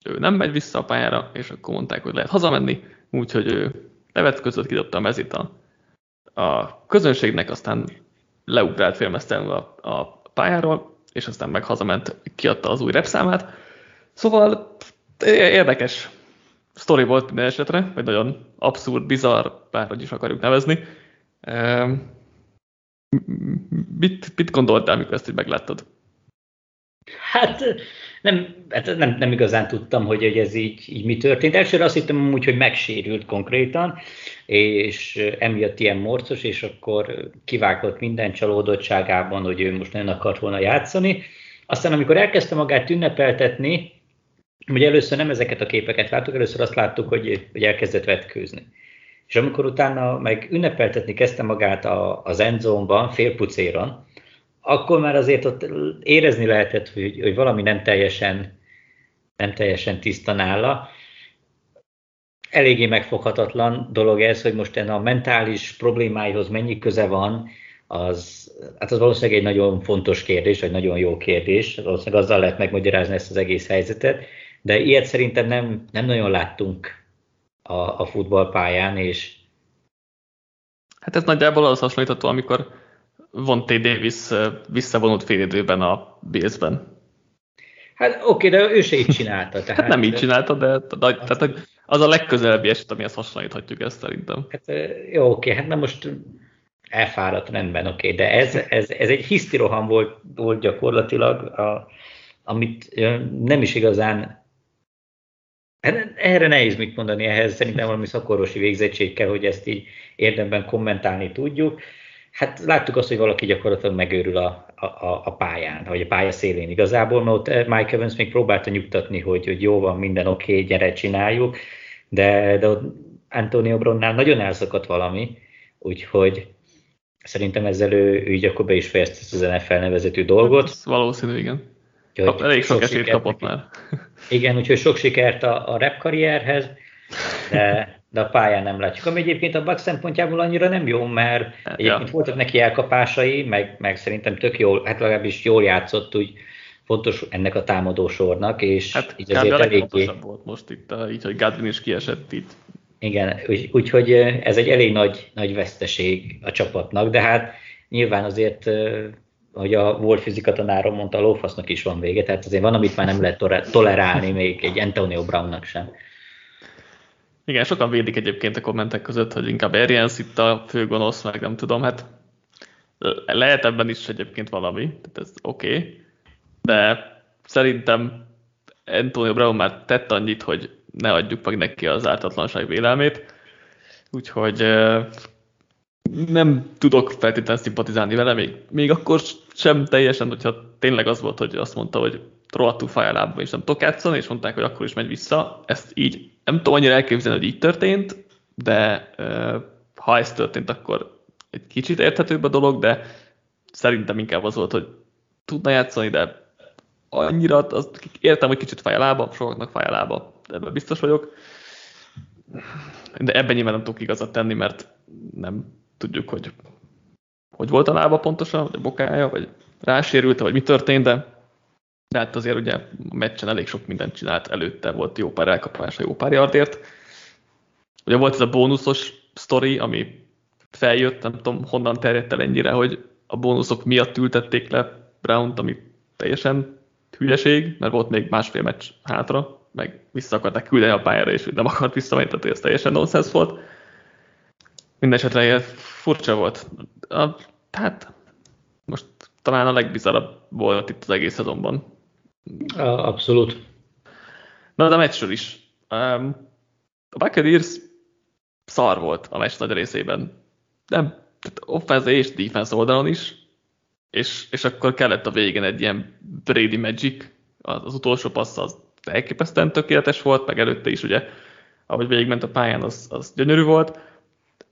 ő nem megy vissza a pályára, és akkor mondták, hogy lehet hazamenni, úgyhogy ő levetközött, kidobta a mezit a, a közönségnek, aztán leugrált félmeztelenül a, a pályáról, és aztán meg hazament, kiadta az új repszámát. Szóval érdekes sztori volt minden esetre, vagy nagyon abszurd, bizarr, bárhogy is akarjuk nevezni. Mit, mit gondoltál, amikor ezt így megláttad? Hát nem, hát nem, nem igazán tudtam, hogy ez így, így mi történt. Elsőre azt hittem amúgy, hogy megsérült konkrétan, és emiatt ilyen morcos, és akkor kivágott minden csalódottságában, hogy ő most nem akart volna játszani. Aztán amikor elkezdte magát ünnepeltetni, ugye először nem ezeket a képeket láttuk, először azt láttuk, hogy, hogy elkezdett vetkőzni. És amikor utána meg ünnepeltetni kezdte magát a, az endzónban, fél pucéron, akkor már azért ott érezni lehetett, hogy, hogy valami nem teljesen, nem teljesen tiszta nála. Eléggé megfoghatatlan dolog ez, hogy most a mentális problémáihoz mennyi köze van, az, hát az valószínűleg egy nagyon fontos kérdés, vagy nagyon jó kérdés. Valószínűleg azzal lehet megmagyarázni ezt az egész helyzetet, de ilyet szerintem nem, nem nagyon láttunk a, a futballpályán. És... Hát ez nagyjából az hasonlítható, amikor Vontae Davis visszavonult fél időben a Bills-ben. Hát oké, de ő se így csinálta. Tehát... hát nem így csinálta, de tehát az a legközelebbi eset, amihez hasonlíthatjuk ezt szerintem. Hát, jó, oké, hát na most elfáradt, rendben, oké, de ez, ez, ez egy hisztiroham volt, volt gyakorlatilag, a, amit nem is igazán, erre nehéz mit mondani, ehhez szerintem valami szakorvosi végzettség kell, hogy ezt így érdemben kommentálni tudjuk. Hát láttuk azt, hogy valaki gyakorlatilag megőrül a, a, a pályán, vagy a pálya szélén igazából, mert Mike Evans még próbálta nyugtatni, hogy, hogy jó van, minden oké, okay, gyere, csináljuk, de, de ott Antonio Brownnál nagyon elszakadt valami, úgyhogy szerintem ezzel ő, ő akkor be is fejezte ezt az en ef el nevezetű dolgot. Ez valószínű, igen. Úgyhogy elég sok, sok esélyt kapott már. Igen, úgyhogy sok sikert a, a rap karrierhez, de... de a pályán nem látjuk. Ami egyébként a Bucks szempontjából annyira nem jó, mert egyébként ja. voltak neki elkapásai, meg, meg szerintem tök jól, hát legalábbis jól játszott, úgy fontos ennek a támadósornak, és hát, így azért a elég volt most itt, így, hogy Godwin is kiesett itt. Igen, úgyhogy úgy, ez egy elég nagy, nagy veszteség a csapatnak, de hát nyilván azért, hogy a volt fizikatanárom mondta, a lófasznak is van vége, tehát azért van, amit már nem lehet tolerálni, még egy Antonio Brownnak sem. Igen, sokan védik egyébként a kommentek között, hogy inkább Arians itt a főgonosz, meg nem tudom, hát lehet ebben is egyébként valami, tehát ez oké, okay, de szerintem Antonio Brown már tett annyit, hogy ne adjuk meg neki az ártatlanság vélelmét, úgyhogy nem tudok feltétlenül szimpatizálni vele, még, még akkor sem teljesen, hogyha tényleg az volt, hogy azt mondta, hogy rohadtul fáj a lábban, és nem tudok játszani, és mondták, hogy akkor is megy vissza, ezt így nem tudom annyira elképzelni, hogy így történt, de euh, ha ez történt, akkor egy kicsit érthetőbb a dolog, de szerintem inkább az volt, hogy tudna játszani, de annyira, az, értem, hogy kicsit fáj a lába, sokaknak fáj a lába, ebben biztos vagyok. De ebben nyilván nem tudok igazat tenni, mert nem tudjuk, hogy hogy volt a lába pontosan, vagy a bokája, vagy rásérült, vagy mi történt, de de hát azért ugye a meccsen elég sok mindent csinált, előtte volt jó pár elkapása, jó pár yardért. Ugye volt ez a bónuszos sztori, ami feljött, nem tudom honnan terjedt el ennyire, hogy a bónuszok miatt ültették le Brownt, ami teljesen hülyeség, mert volt még másfél meccs hátra, meg vissza akarták küldeni a pályára, és nem akart visszamenni, tehát ez teljesen nonsense volt. Mindenesetre furcsa volt. Tehát most talán a legbizarabb volt itt az egész szezonban. Abszolút. Na, de a meccsről is. Um, a Buccaneers szar volt a meccs nagy részében. Nem, tehát offense és defense oldalon is, és, és akkor kellett a végén egy ilyen Brady Magic, az, az utolsó passz az elképesztően tökéletes volt, meg előtte is ugye, ahogy végigment a pályán, az, az gyönyörű volt,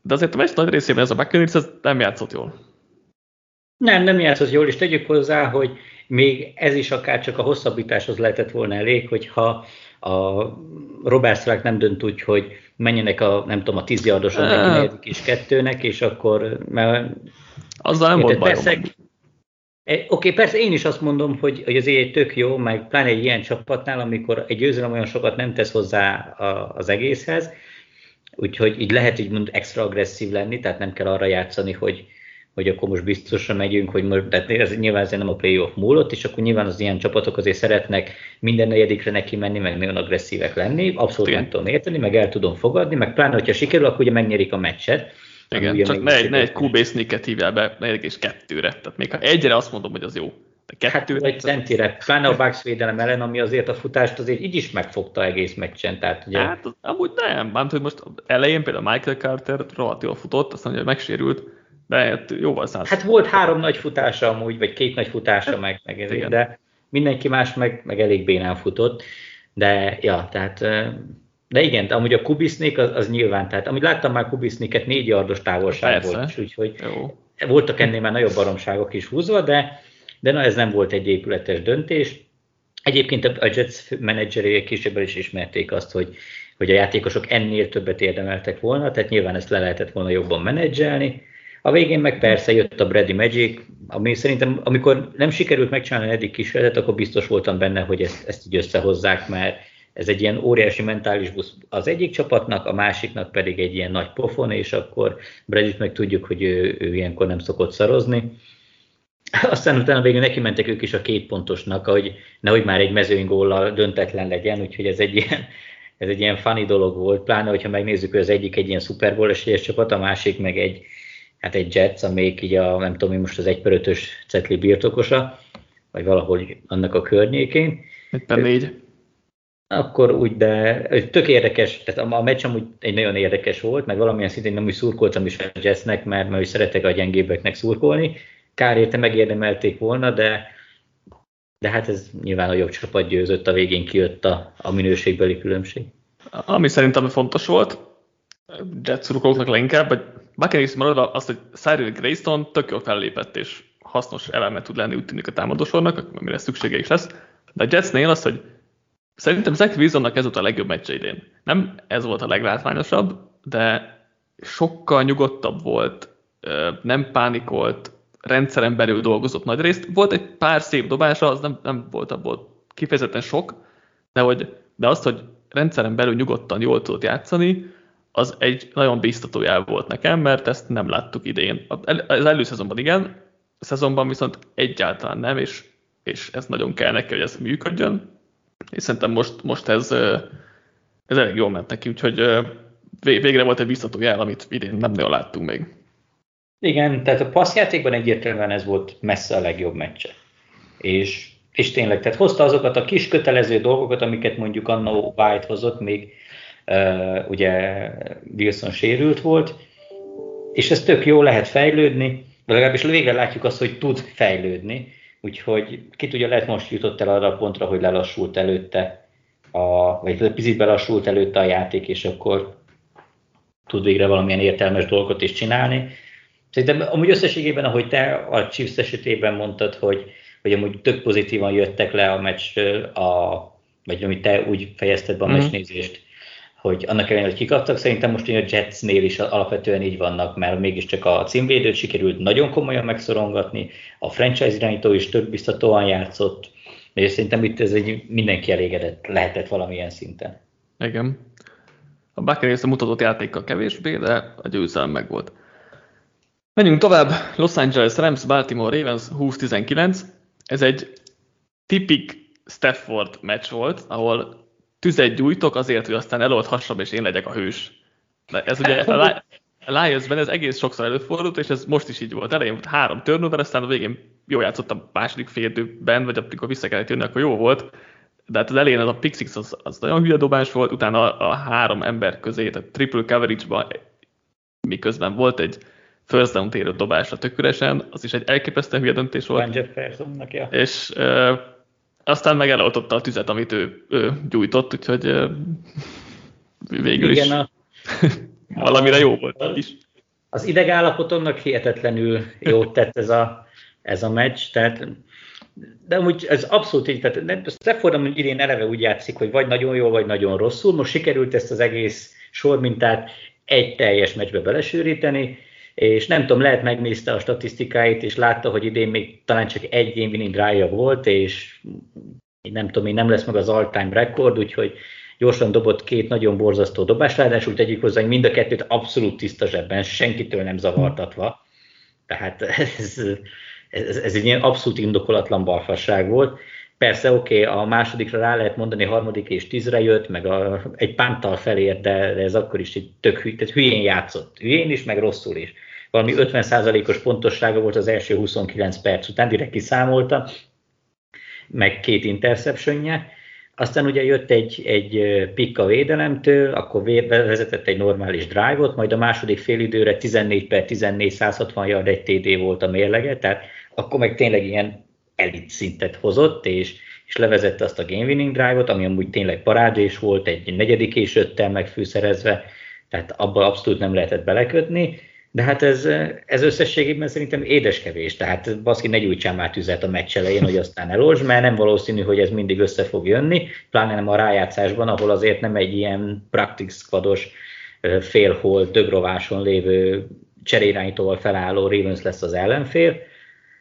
de azért a meccs nagy részében ez a Buccaneers ez nem játszott jól. Nem, nem játszott jól, és tegyük hozzá, hogy még ez is akár csak a hosszabbításhoz lehetett volna elég, hogyha a Robert Strack nem dönt úgy, hogy menjenek a, nem tudom, a tíz yardoson, meg a negyedik és kettőnek, és akkor... Mert, azzal nem volt bajom. Oké, okay, persze én is azt mondom, hogy, hogy azért egy tök jó, meg pláne egy ilyen csapatnál, amikor egy győzelem olyan sokat nem tesz hozzá a, az egészhez, úgyhogy így lehet így mond extra agresszív lenni, tehát nem kell arra játszani, hogy hogy akkor most biztosra megyünk, hogy most, de ez, nyilván ez nem a playoff múlott, és akkor nyilván az ilyen csapatok azért szeretnek minden negyedikre neki menni, meg nagyon agresszívek lenni, abszolút nem tudom érteni, meg el tudom fogadni, meg pláne, hogyha sikerül, akkor ugye megnyerik a meccset. Igen, csak ne egy, ne egy Q B sneaket hívjál be, ne és kettőre, tehát még ha egyre azt mondom, hogy az jó. De kettőre, hát, centire, pláne a Bucks védelem ellen, ami azért a futást azért így is megfogta egész meccsen. Tehát ugye... Hát, az, amúgy nem, bánt, hogy most elején például Michael Carter relatíva futott, azt mondja, hogy megsérült, de jóval száz. Hát volt három nagy futása amúgy, vagy két nagy futása hát, meg, meg ezért, de mindenki más meg, meg elég bénán futott, de ja, tehát... De igen, de amúgy a Kubisnik az, az nyilván, tehát amúgy láttam már Kubisniket négy yardos távolságból is, úgyhogy jó. Voltak ennél már nagyobb baromságok is húzva, de, de na, ez nem volt egy épületes döntés. Egyébként a Jets menedzserei később is ismerték azt, hogy, hogy a játékosok ennél többet érdemeltek volna, tehát nyilván ezt le lehetett volna jobban menedzselni. A végén meg persze jött a Brady Magic, ami szerintem, amikor nem sikerült megcsinálni eddig kísérletet, akkor biztos voltam benne, hogy ezt, ezt így összehozzák, mert ez egy ilyen óriási mentális busz az egyik csapatnak, a másiknak pedig egy ilyen nagy pofon, és akkor Bradyt meg tudjuk, hogy ő, ő ilyenkor nem szokott szarozni. Aztán utána végül neki mentek ők is a két pontosnak, hogy nehogy már egy mezőnygóllal döntetlen legyen, úgyhogy ez egy ilyen, ez egy ilyen funny dolog volt, pláne, hogyha megnézzük, hogy az egyik egy ilyen Super Bowl esélyes csapat, a másik meg egy, hát egy Jets, amelyik így a, nem tudom, most az egy per ötös cetli birtokosa, vagy valahol annak a környékén. öt per négy. Akkor úgy, de tök érdekes, tehát a meccs amúgy egy nagyon érdekes volt, meg valamilyen szintén nem úgy szurkoltam is a Jetsnek, mert, mert úgy szeretek a gyengébbeknek szurkolni. Kár érte, megérdemelték volna, de, de hát ez nyilván a jobb csapat győzött, a végén kijött a, a minőségbeli különbség. Ami szerintem fontos volt, Jets szurkolóknak leginkább, vagy Buccaneers maradva azt, hogy Cyrus Grayson tök jól fellépett, és hasznos elemet tud lenni, úgy tűnik a támadósornak, amire szüksége is lesz. De a Jetsnél az, hogy szerintem Zac Wilsonnak ez volt a legjobb meccse idén. Nem ez volt a leglátványosabb, de sokkal nyugodtabb volt, nem pánikolt, rendszeren belül dolgozott nagy részt. Volt egy pár szép dobása, az nem, nem volt abból kifejezetten sok, de, hogy, de azt, hogy rendszeren belül nyugodtan jól tudott játszani, az egy nagyon biztató jel volt nekem, mert ezt nem láttuk idén. Az előszezonban igen, a szezonban viszont egyáltalán nem, és, és ez nagyon kell neki, hogy ez működjön. És szerintem most, most ez, ez elég jól ment neki, úgyhogy végre volt egy biztató jel, amit idén nem nagyon láttunk még. Igen, tehát a passzjátékban egyértelműen ez volt messze a legjobb meccse. És, és tényleg, tehát hozta azokat a kis kötelező dolgokat, amiket mondjuk annó White hozott, még uh, ugye Wilson sérült volt, és ez tök jó, lehet fejlődni, de legalábbis végre látjuk azt, hogy tud fejlődni. Úgyhogy ki tudja, lehet most jutott el arra a pontra, hogy lelassult előtte, a, vagy picit belassult előtte a játék, és akkor tud végre valamilyen értelmes dolgot is csinálni. Szerintem amúgy összességében, ahogy te a Chiefs esetében mondtad, hogy, hogy amúgy tök pozitívan jöttek le a meccsről, a, vagy amit te úgy fejezted be a mm-hmm. meccsnézést, hogy annak ellenére, hogy kikaptak, szerintem most a Jetsnél is alapvetően így vannak, mert mégiscsak a címvédőt sikerült nagyon komolyan megszorongatni, a franchise irányító is több biztatóan játszott, és szerintem itt ez egy mindenki elégedett lehetett valamilyen szinten. Igen. A Buccaneers mutatott játékkal kevésbé, de a győzelem megvolt. Menjünk tovább, Los Angeles Rams, Baltimore Ravens húsz tizenkilenc. Ez egy tipik Stafford meccs volt, ahol tüzet gyújtok azért, hogy aztán eloldhassam, és én legyek a hős. De ez ugye a Lions-ben ez egész sokszor előfordult, és ez most is így volt. Elején volt három turnover, aztán a végén jól játszott a második fél időben, vagy amikor vissza kellett jönni, akkor jó volt. De hát az elején az a pick six az, az nagyon hülye dobás volt, utána a, a három ember közé, tehát triple coverage-ban, miközben volt egy first down térő dobásra tök üresen, az is egy elképesztően hülye döntés volt. Ja. És... Uh, Aztán meg eloltotta a tüzet, amit ő, ő gyújtott, úgyhogy uh, végül igen, is a, valamire a, jó volt. Az, az idegállapotomnak hihetetlenül jót tett ez a, ez a meccs, tehát, de amúgy ez abszolút így, tehát Stafford amúgy idén eleve úgy játszik, hogy vagy nagyon jól, vagy nagyon rosszul, most sikerült ezt az egész sormintát egy teljes meccsbe belesűríteni, és nem tudom, lehet megnézte a statisztikáit, és látta, hogy idén még talán csak egy game winning drive volt, és nem tudom, még nem lesz meg az all-time rekord, úgyhogy gyorsan dobott két nagyon borzasztó dobást, ráadásul tegyük hozzá, mind a kettőt abszolút tiszta zsebben, senkitől nem zavartatva. Tehát ez, ez, ez egy ilyen abszolút indokolatlan balfasság volt. Persze, oké, okay, a másodikra rá lehet mondani, a harmadik és tízre jött, meg a, egy pántal felért, de, de ez akkor is egy tök hű, tehát hülyén játszott. Hülyén is, meg rosszul is. Valami ötven százalékos pontossága volt az első huszonkilenc perc után, direkt kiszámolta, meg két interceptionje. Aztán ugye jött egy, egy pikk a védelemtől, akkor vezetett egy normális drive-ot, majd a második félidőre tizennégy per tizennégy, száz hatvan yard, egy té dé volt a mérlege, tehát akkor meg tényleg ilyen elit szintet hozott, és, és levezette azt a game winning drive-ot, ami amúgy tényleg parádés volt, egy negyedik és öttel megfűszerezve, tehát abban abszolút nem lehetett belekötni, de hát ez, ez összességében szerintem édeskevés, tehát baszki, ne gyújtsál már tüzet a meccs elején, hogy aztán elolsd, mert nem valószínű, hogy ez mindig össze fog jönni, pláne nem a rájátszásban, ahol azért nem egy ilyen practice squados, félhol, dögrováson lévő cserérányítóval felálló Ravens lesz az ellenfél,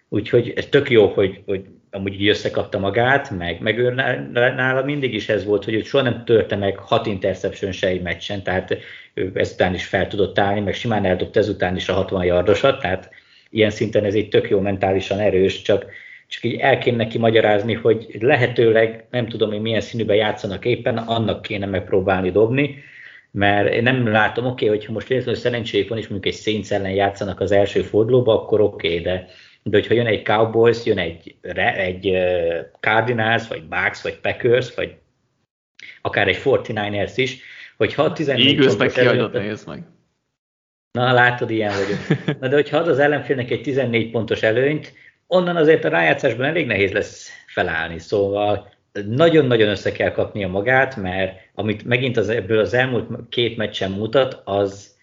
úgyhogy ez tök jó, hogy, hogy amúgy összekapta magát, meg, meg ő nála mindig is ez volt, hogy ő soha nem törte meg hat interception se egy meccsen, tehát ő ezután is fel tudott állni, meg simán eldobt ezután is a hatvan yardosat, tehát ilyen szinten ez egy tök jó mentálisan erős, csak, csak így el kéne neki magyarázni, hogy lehetőleg nem tudom én milyen színűben játszanak éppen, annak kéne megpróbálni dobni, mert én nem látom, oké, okay, hogyha most véletlenül szerencséjük van, és mondjuk egy Saints ellen játszanak az első fordulóba, akkor oké, okay, de De hogyha jön egy Cowboys, jön egy, egy uh, Cardinals, vagy Bucks, vagy Packers, vagy akár egy negyvenkilencesek is, hogyha a tizennégy pontos előnyt... Na, látod, ilyen vagyok. Na, de hogyha ad az ellenfélnek egy tizennégy pontos előnyt, onnan azért a rájátszásban elég nehéz lesz felállni. Szóval nagyon-nagyon össze kell kapnia magát, mert amit megint az, ebből az elmúlt két meccsen mutat, az,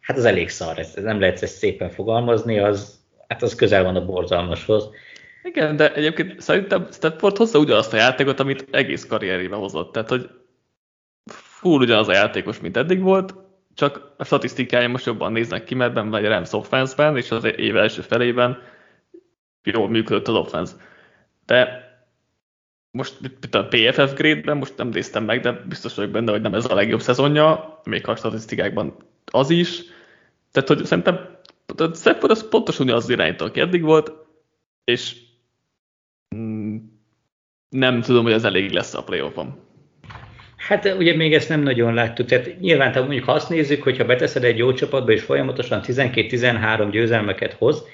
hát az elég szar, ez nem lehet ezt szépen fogalmazni, az hát az közel van a borzalmashoz. Igen, de egyébként szerintem Stafford hozza ugyanazt a játékot, amit egész karrierében hozott. Tehát, hogy full ugyanaz a játékos, mint eddig volt, csak a statisztikája most jobban néznek ki, mert benne vagy a Rams offense-ben, és az év első felében jól működött az offense. De most a pé ef ef grade-ben, most nem néztem meg, de biztos vagyok benne, hogy nem ez a legjobb szezonja, még a statisztikákban az is. Tehát, hogy szerintem a Stafford az pontosan az irányító, aki eddig volt, és nem tudom, hogy ez elég lesz a playoffban. Hát ugye még ezt nem nagyon láttuk, tehát nyilván tehát mondjuk ha azt nézzük, hogyha beteszed egy jó csapatba, és folyamatosan tizenkettő-tizenhárom győzelmeket hoz,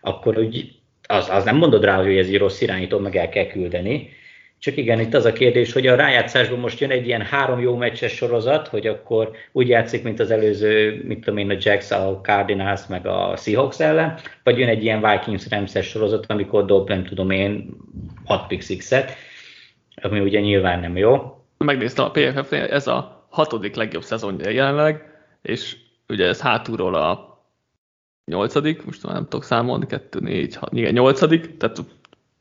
akkor úgy az, az nem mondod rá, hogy ez egy rossz irányító, meg el kell küldeni. Csak igen, itt az a kérdés, hogy a rájátszásban most jön egy ilyen három jó meccses sorozat, hogy akkor úgy játszik, mint az előző, mit tudom én, a Jacks, a Cardinals, meg a Seahawks ellen, vagy jön egy ilyen Vikings-Rams-es sorozat, amikor dob, nem tudom én, hat pick six-et, ami ugye nyilván nem jó. Megnéztem a pé ef ef-nél, ez a hatodik legjobb szezonja jelenleg, és ugye ez hátulról a nyolcadik, most már nem tudok számolni, kettő, négy, hat, igen, nyolcadik, tehát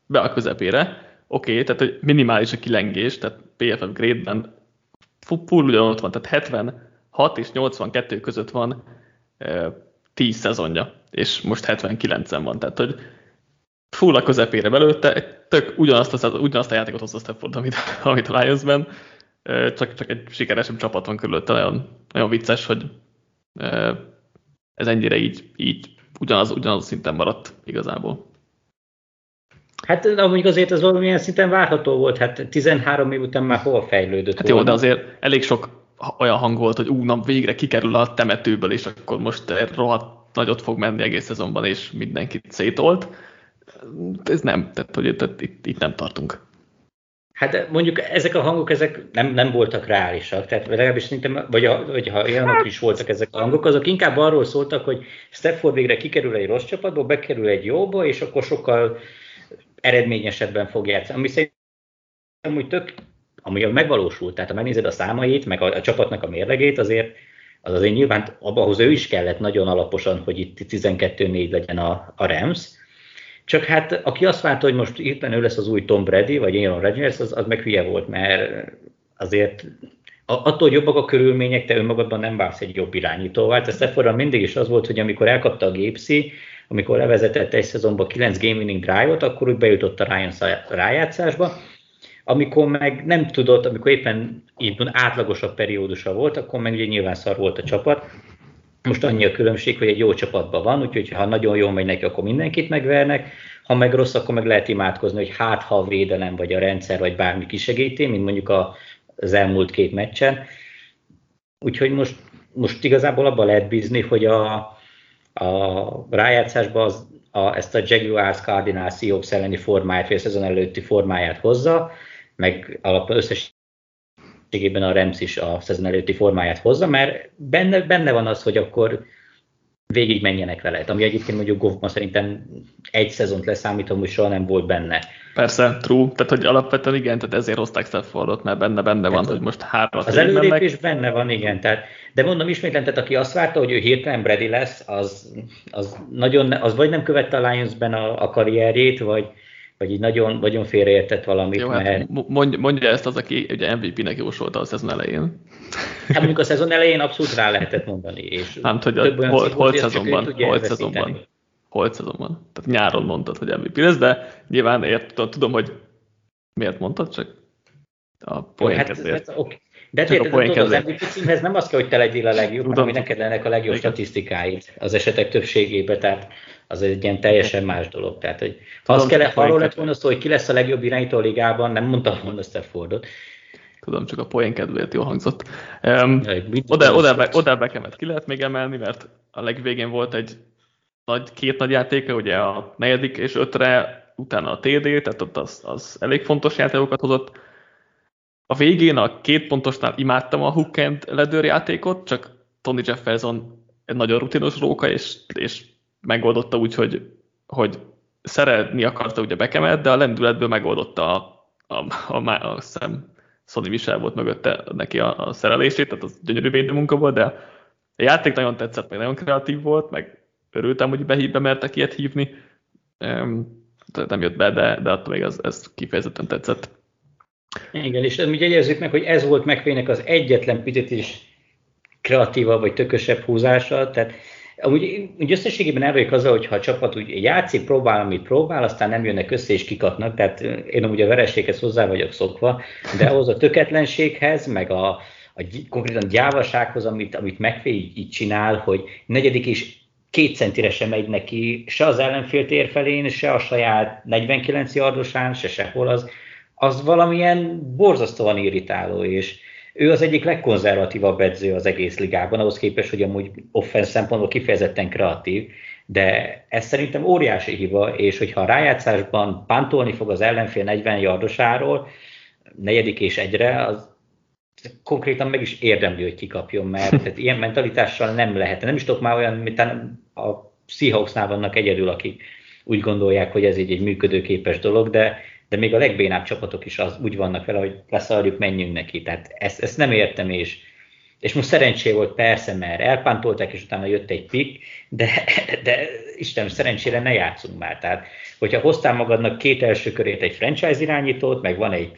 be a közepére. Oké, okay, tehát hogy minimális a kilengés, tehát pé ef ef grade-ben full ugyanott van, tehát hetvenhat és nyolcvankettő között van e, tíz szezonja, és most hetvenkilencen van, tehát hogy full a közepére belőtte, tök ugyanazt a, ugyanazt a játékot hozta Stafford, amit, amit a Lions-ben, e, csak, csak egy sikeresebb csapat van körülötte, nagyon, nagyon vicces, hogy e, ez ennyire így, így ugyanaz, ugyanaz szinten maradt igazából. Hát mondjuk azért az valamilyen szinten várható volt, hát tizenhárom év után már hol fejlődött hát volna. Jó, de azért elég sok olyan hang volt, hogy ú, na, végre kikerül a temetőből, és akkor most rohadt nagyot fog menni egész szezonban, és mindenkit szétolt. Ez nem, tehát hogy tehát itt, itt nem tartunk. Hát mondjuk ezek a hangok ezek nem, nem voltak reálisak, tehát legalábbis szerintem, vagy, a, vagy ha olyanok is voltak ezek a hangok, azok inkább arról szóltak, hogy Stafford végre kikerül egy rossz csapatba, bekerül egy jóba, és akkor sokkal eredményesebben fog játszani, ami szerintem amúgy tök, ami megvalósult, tehát ha megnézed a számait, meg a, a csapatnak a mérlegét, azért az azért nyilván abbahoz ő is kellett nagyon alaposan, hogy itt tizenkettő négy legyen a, a Rams, csak hát aki azt várta, hogy most éppen ő lesz az új Tom Brady, vagy Aaron Rodgers, az, az meg hülye volt, mert azért attól jobbak a körülmények, te önmagadban nem válsz egy jobb irányítóvá, tehát Staffordban mindig is az volt, hogy amikor elkapta a gépszi, amikor levezetett egy szezonban kilenc game winning drive-ot, akkor úgy bejutott a Lions rájátszásba. Amikor meg nem tudott, amikor éppen így átlagosabb periódusa volt, akkor meg ugye nyilván szar volt a csapat, Most annyi a különbség, hogy egy jó csapatban van, úgyhogy ha nagyon jól megy neki, akkor mindenkit megvernek, ha meg rossz, akkor meg lehet imádkozni, hogy hát ha a védelem, vagy a rendszer, vagy bármi kisegíti, mint mondjuk az elmúlt két meccsen. Úgyhogy most, most igazából abban lehet bízni, hogy a, a rájátszásban az, a, ezt a Jaguars, Cardinals, Seahawks elleni formáját, vagy a szezon előtti formáját hozza, meg alapvetően összes a Rams is a szezon előtti formáját hozza, mert benne, benne van az, hogy akkor végig menjenek vele. Ami egyébként mondjuk Goffban szerintem egy szezont leszámítom, hogy soha nem volt benne. Persze, true. Tehát, hogy alapvetően igen, tehát ezért hozták Staffordot, mert benne, benne van, hogy most három. Az előlépés benne van, igen. Tehát, de mondom ismétlen, tehát aki azt várta, hogy ő hirtelen Brady lesz, az, az, nagyon, az vagy nem követte a Lions-ben a, a karrierjét, vagy vagy így nagyon, nagyon félreértett valamit. Jó, mert... mondja, mondja ezt az, aki ugye em vé pé-nek jósolta a szezon elején. Hát mondjuk a szezon elején abszolút rá lehetett mondani. És hát, hogy a, hol, hol szezonban, hol szezonban, hol szezonban. Tehát nyáron mondtad, hogy em vé pé lesz, de nyilván ért, tudom, hogy miért mondtad, csak a poénkedért. Hát, okay. De tényleg tudod, az em vé pé címhez nem az kell, hogy te legyél a legjobb, tudom, hanem neked lennek a legjobb statisztikáid az esetek többségében, tehát az egy ilyen teljesen más dolog. Tehát, hogy ha tudom, kell, arról lett volna szó, hogy ki lesz a legjobb irányító a ligában, nem mondtam volna Staffordot. Tudom, csak a poén kedvéért jól hangzott. Um, Odell Beckhamet ki lehet még emelni, mert a legvégén volt egy nagy, két nagy játéka, ugye a negyedik és ötre, utána a té dé, tehát ott az, az elég fontos játékokat hozott. A végén a két pontosnál imádtam a hook and ledőr játékot, csak Tony Jefferson egy nagyon rutinos róka, és, és megoldotta úgy, hogy, hogy szerelni akarta ugye Beckhamet, de a lendületből megoldotta a, a, a, a, a szem, Sonny Michel volt mögötte neki a, a szerelését, tehát az gyönyörű védő munka volt, de a játék nagyon tetszett, meg nagyon kreatív volt, meg örültem, hogy behívbe mertek ilyet hívni, nem jött be, de, de attól még ez, ez kifejezetten tetszett. Igen, és úgy jegyezzük meg, hogy ez volt McVaynek az egyetlen picit is kreatívabb vagy tökösebb húzása, tehát amúgy, úgy összességében elvegyük azzal, hogyha a csapat úgy játszik, próbál, amit próbál, aztán nem jönnek össze és kikatnak, tehát én amúgy a vereséghez hozzá vagyok szokva, de ahhoz a töketlenséghez, meg a, a konkrétan gyávasághoz, amit, amit McVay így, így csinál, hogy negyedik és két centire sem megy neki, se az ellenfél tér felén, se a saját negyvenkilenc yardosán, se sehol az, az valamilyen borzasztóan irritáló, és ő az egyik legkonzervatívabb edző az egész ligában, ahhoz képest, hogy amúgy offense szempontból kifejezetten kreatív, de ez szerintem óriási hiba, és hogyha a rájátszásban pántolni fog az ellenfél negyven yardosáról, negyedik és egyre, az konkrétan meg is érdemli, hogy kikapjon, mert tehát ilyen mentalitással nem lehet. Nem is tudok már olyan, mint a Seahawksnál vannak egyedül, akik úgy gondolják, hogy ez így egy működőképes dolog, de de még a legbénább csapatok is az, úgy vannak vele, hogy leszarjuk, menjünk neki. Tehát ezt, ezt nem értem, és, és most szerencsé volt persze, mert elpántolták, és utána jött egy pick, de, de Istenem, szerencsére ne játszunk már. Tehát, hogyha hoztál magadnak két első körét egy franchise irányítót, meg van egy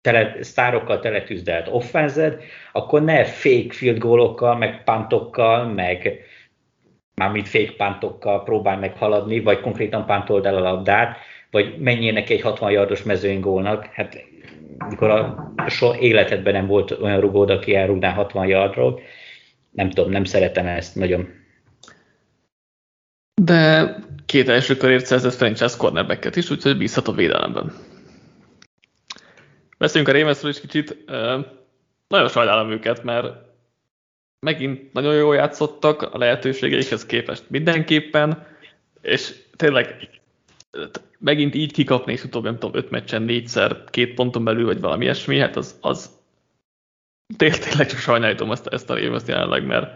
tele, sztárokkal teletűzdelt offenzed, akkor ne fake field gólokkal, meg puntokkal, meg mármint fake puntokkal próbálj meg haladni, vagy konkrétan puntold el a labdát, vagy menjél neki egy hatvan yardos mezőnygólnak, hát mikor a soha életedben nem volt olyan rugód, aki elrugná hatvan yardról, nem tudom, nem szeretem ezt nagyon. De két első körért szerzett franchise cornerbacket is, úgyhogy bízhat a védelemben. Beszéljünk a Ravensről is kicsit. Nagyon sajnálom őket, mert megint nagyon jól játszottak a lehetőségeikhez képest mindenképpen, és tényleg megint így kikapni, és utóbb, nem tudom, öt meccsen négyszer, két ponton belül, vagy valami ilyesmi, hát az, az tényleg csak sajnálom ezt, ezt a Ravens jelenleg, mert,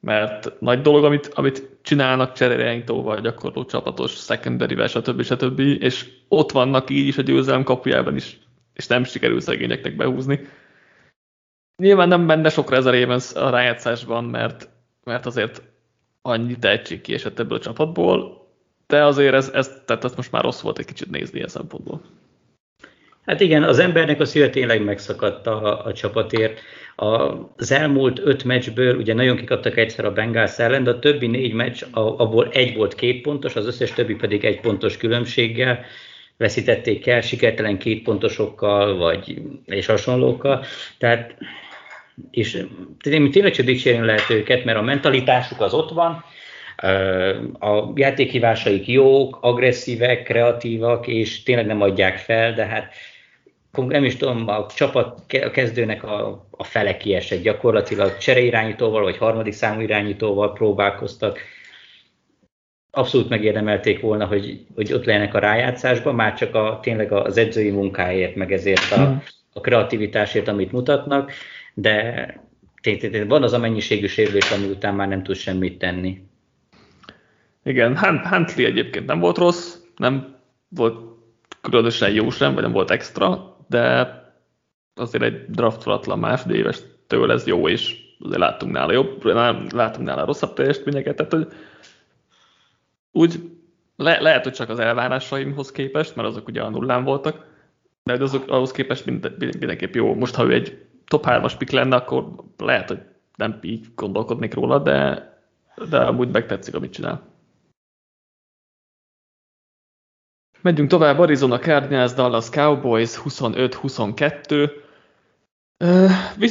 mert nagy dolog, amit, amit csinálnak cserélirányítóval, gyakorló csapatos, szekenderével, stb. stb. És ott vannak így is a győzelem kapujában is, és nem sikerül szegényeknek behúzni. Nyilván nem benne sokra ez a Ravens a rájátszásban, mert, mert azért annyi tehetség kiesett ebből a csapatból, de azért ez, ez, tehát ez most már rossz volt egy kicsit nézni ilyen szempontból. Hát igen, az embernek a szíve tényleg megszakadt a, a csapatért. A, az elmúlt öt meccsből ugye nagyon kikaptak egyszer a Bengals ellen, de a többi négy meccs, abból egy volt két pontos, az összes többi pedig egy pontos különbséggel veszítették el, sikertelen két pontosokkal, vagy és hasonlókkal. Tehát és tényleg csak dicsérni lehet őket, mert a mentalitásuk az ott van, a játékhívásaik jók, agresszívek, kreatívak, és tényleg nem adják fel, de hát nem is tudom, a csapat kezdőnek a, a fele kiesett, gyakorlatilag csereirányítóval vagy harmadik számú irányítóval próbálkoztak. Abszolút megérdemelték volna, hogy, hogy ott lennek a rájátszásban, már csak a, tényleg az edzői munkáért, meg ezért a, a kreativitásért, amit mutatnak, de tényleg van az a mennyiségű sérülés, ami után már nem tud semmit tenni. Igen, Huntley egyébként nem volt rossz, nem volt különösen jó sem, vagy nem volt extra, de azért egy draftolatlan másodéves tőle ez jó, és azért láttunk nála jobb, láttunk nála rosszabb teljesítményeket, tehát hogy úgy le, lehet, hogy csak az elvárásaimhoz képest, mert azok ugye a nullán voltak, de azok ahhoz képest minden, mindenképp jó. Most, ha ő egy top hármas pick lenne, akkor lehet, hogy nem így gondolkodnék róla, de, de amúgy megtetszik, amit csinál. Megyünk tovább, Arizona Cardinals, Dallas Cowboys, huszonöt huszonkettő.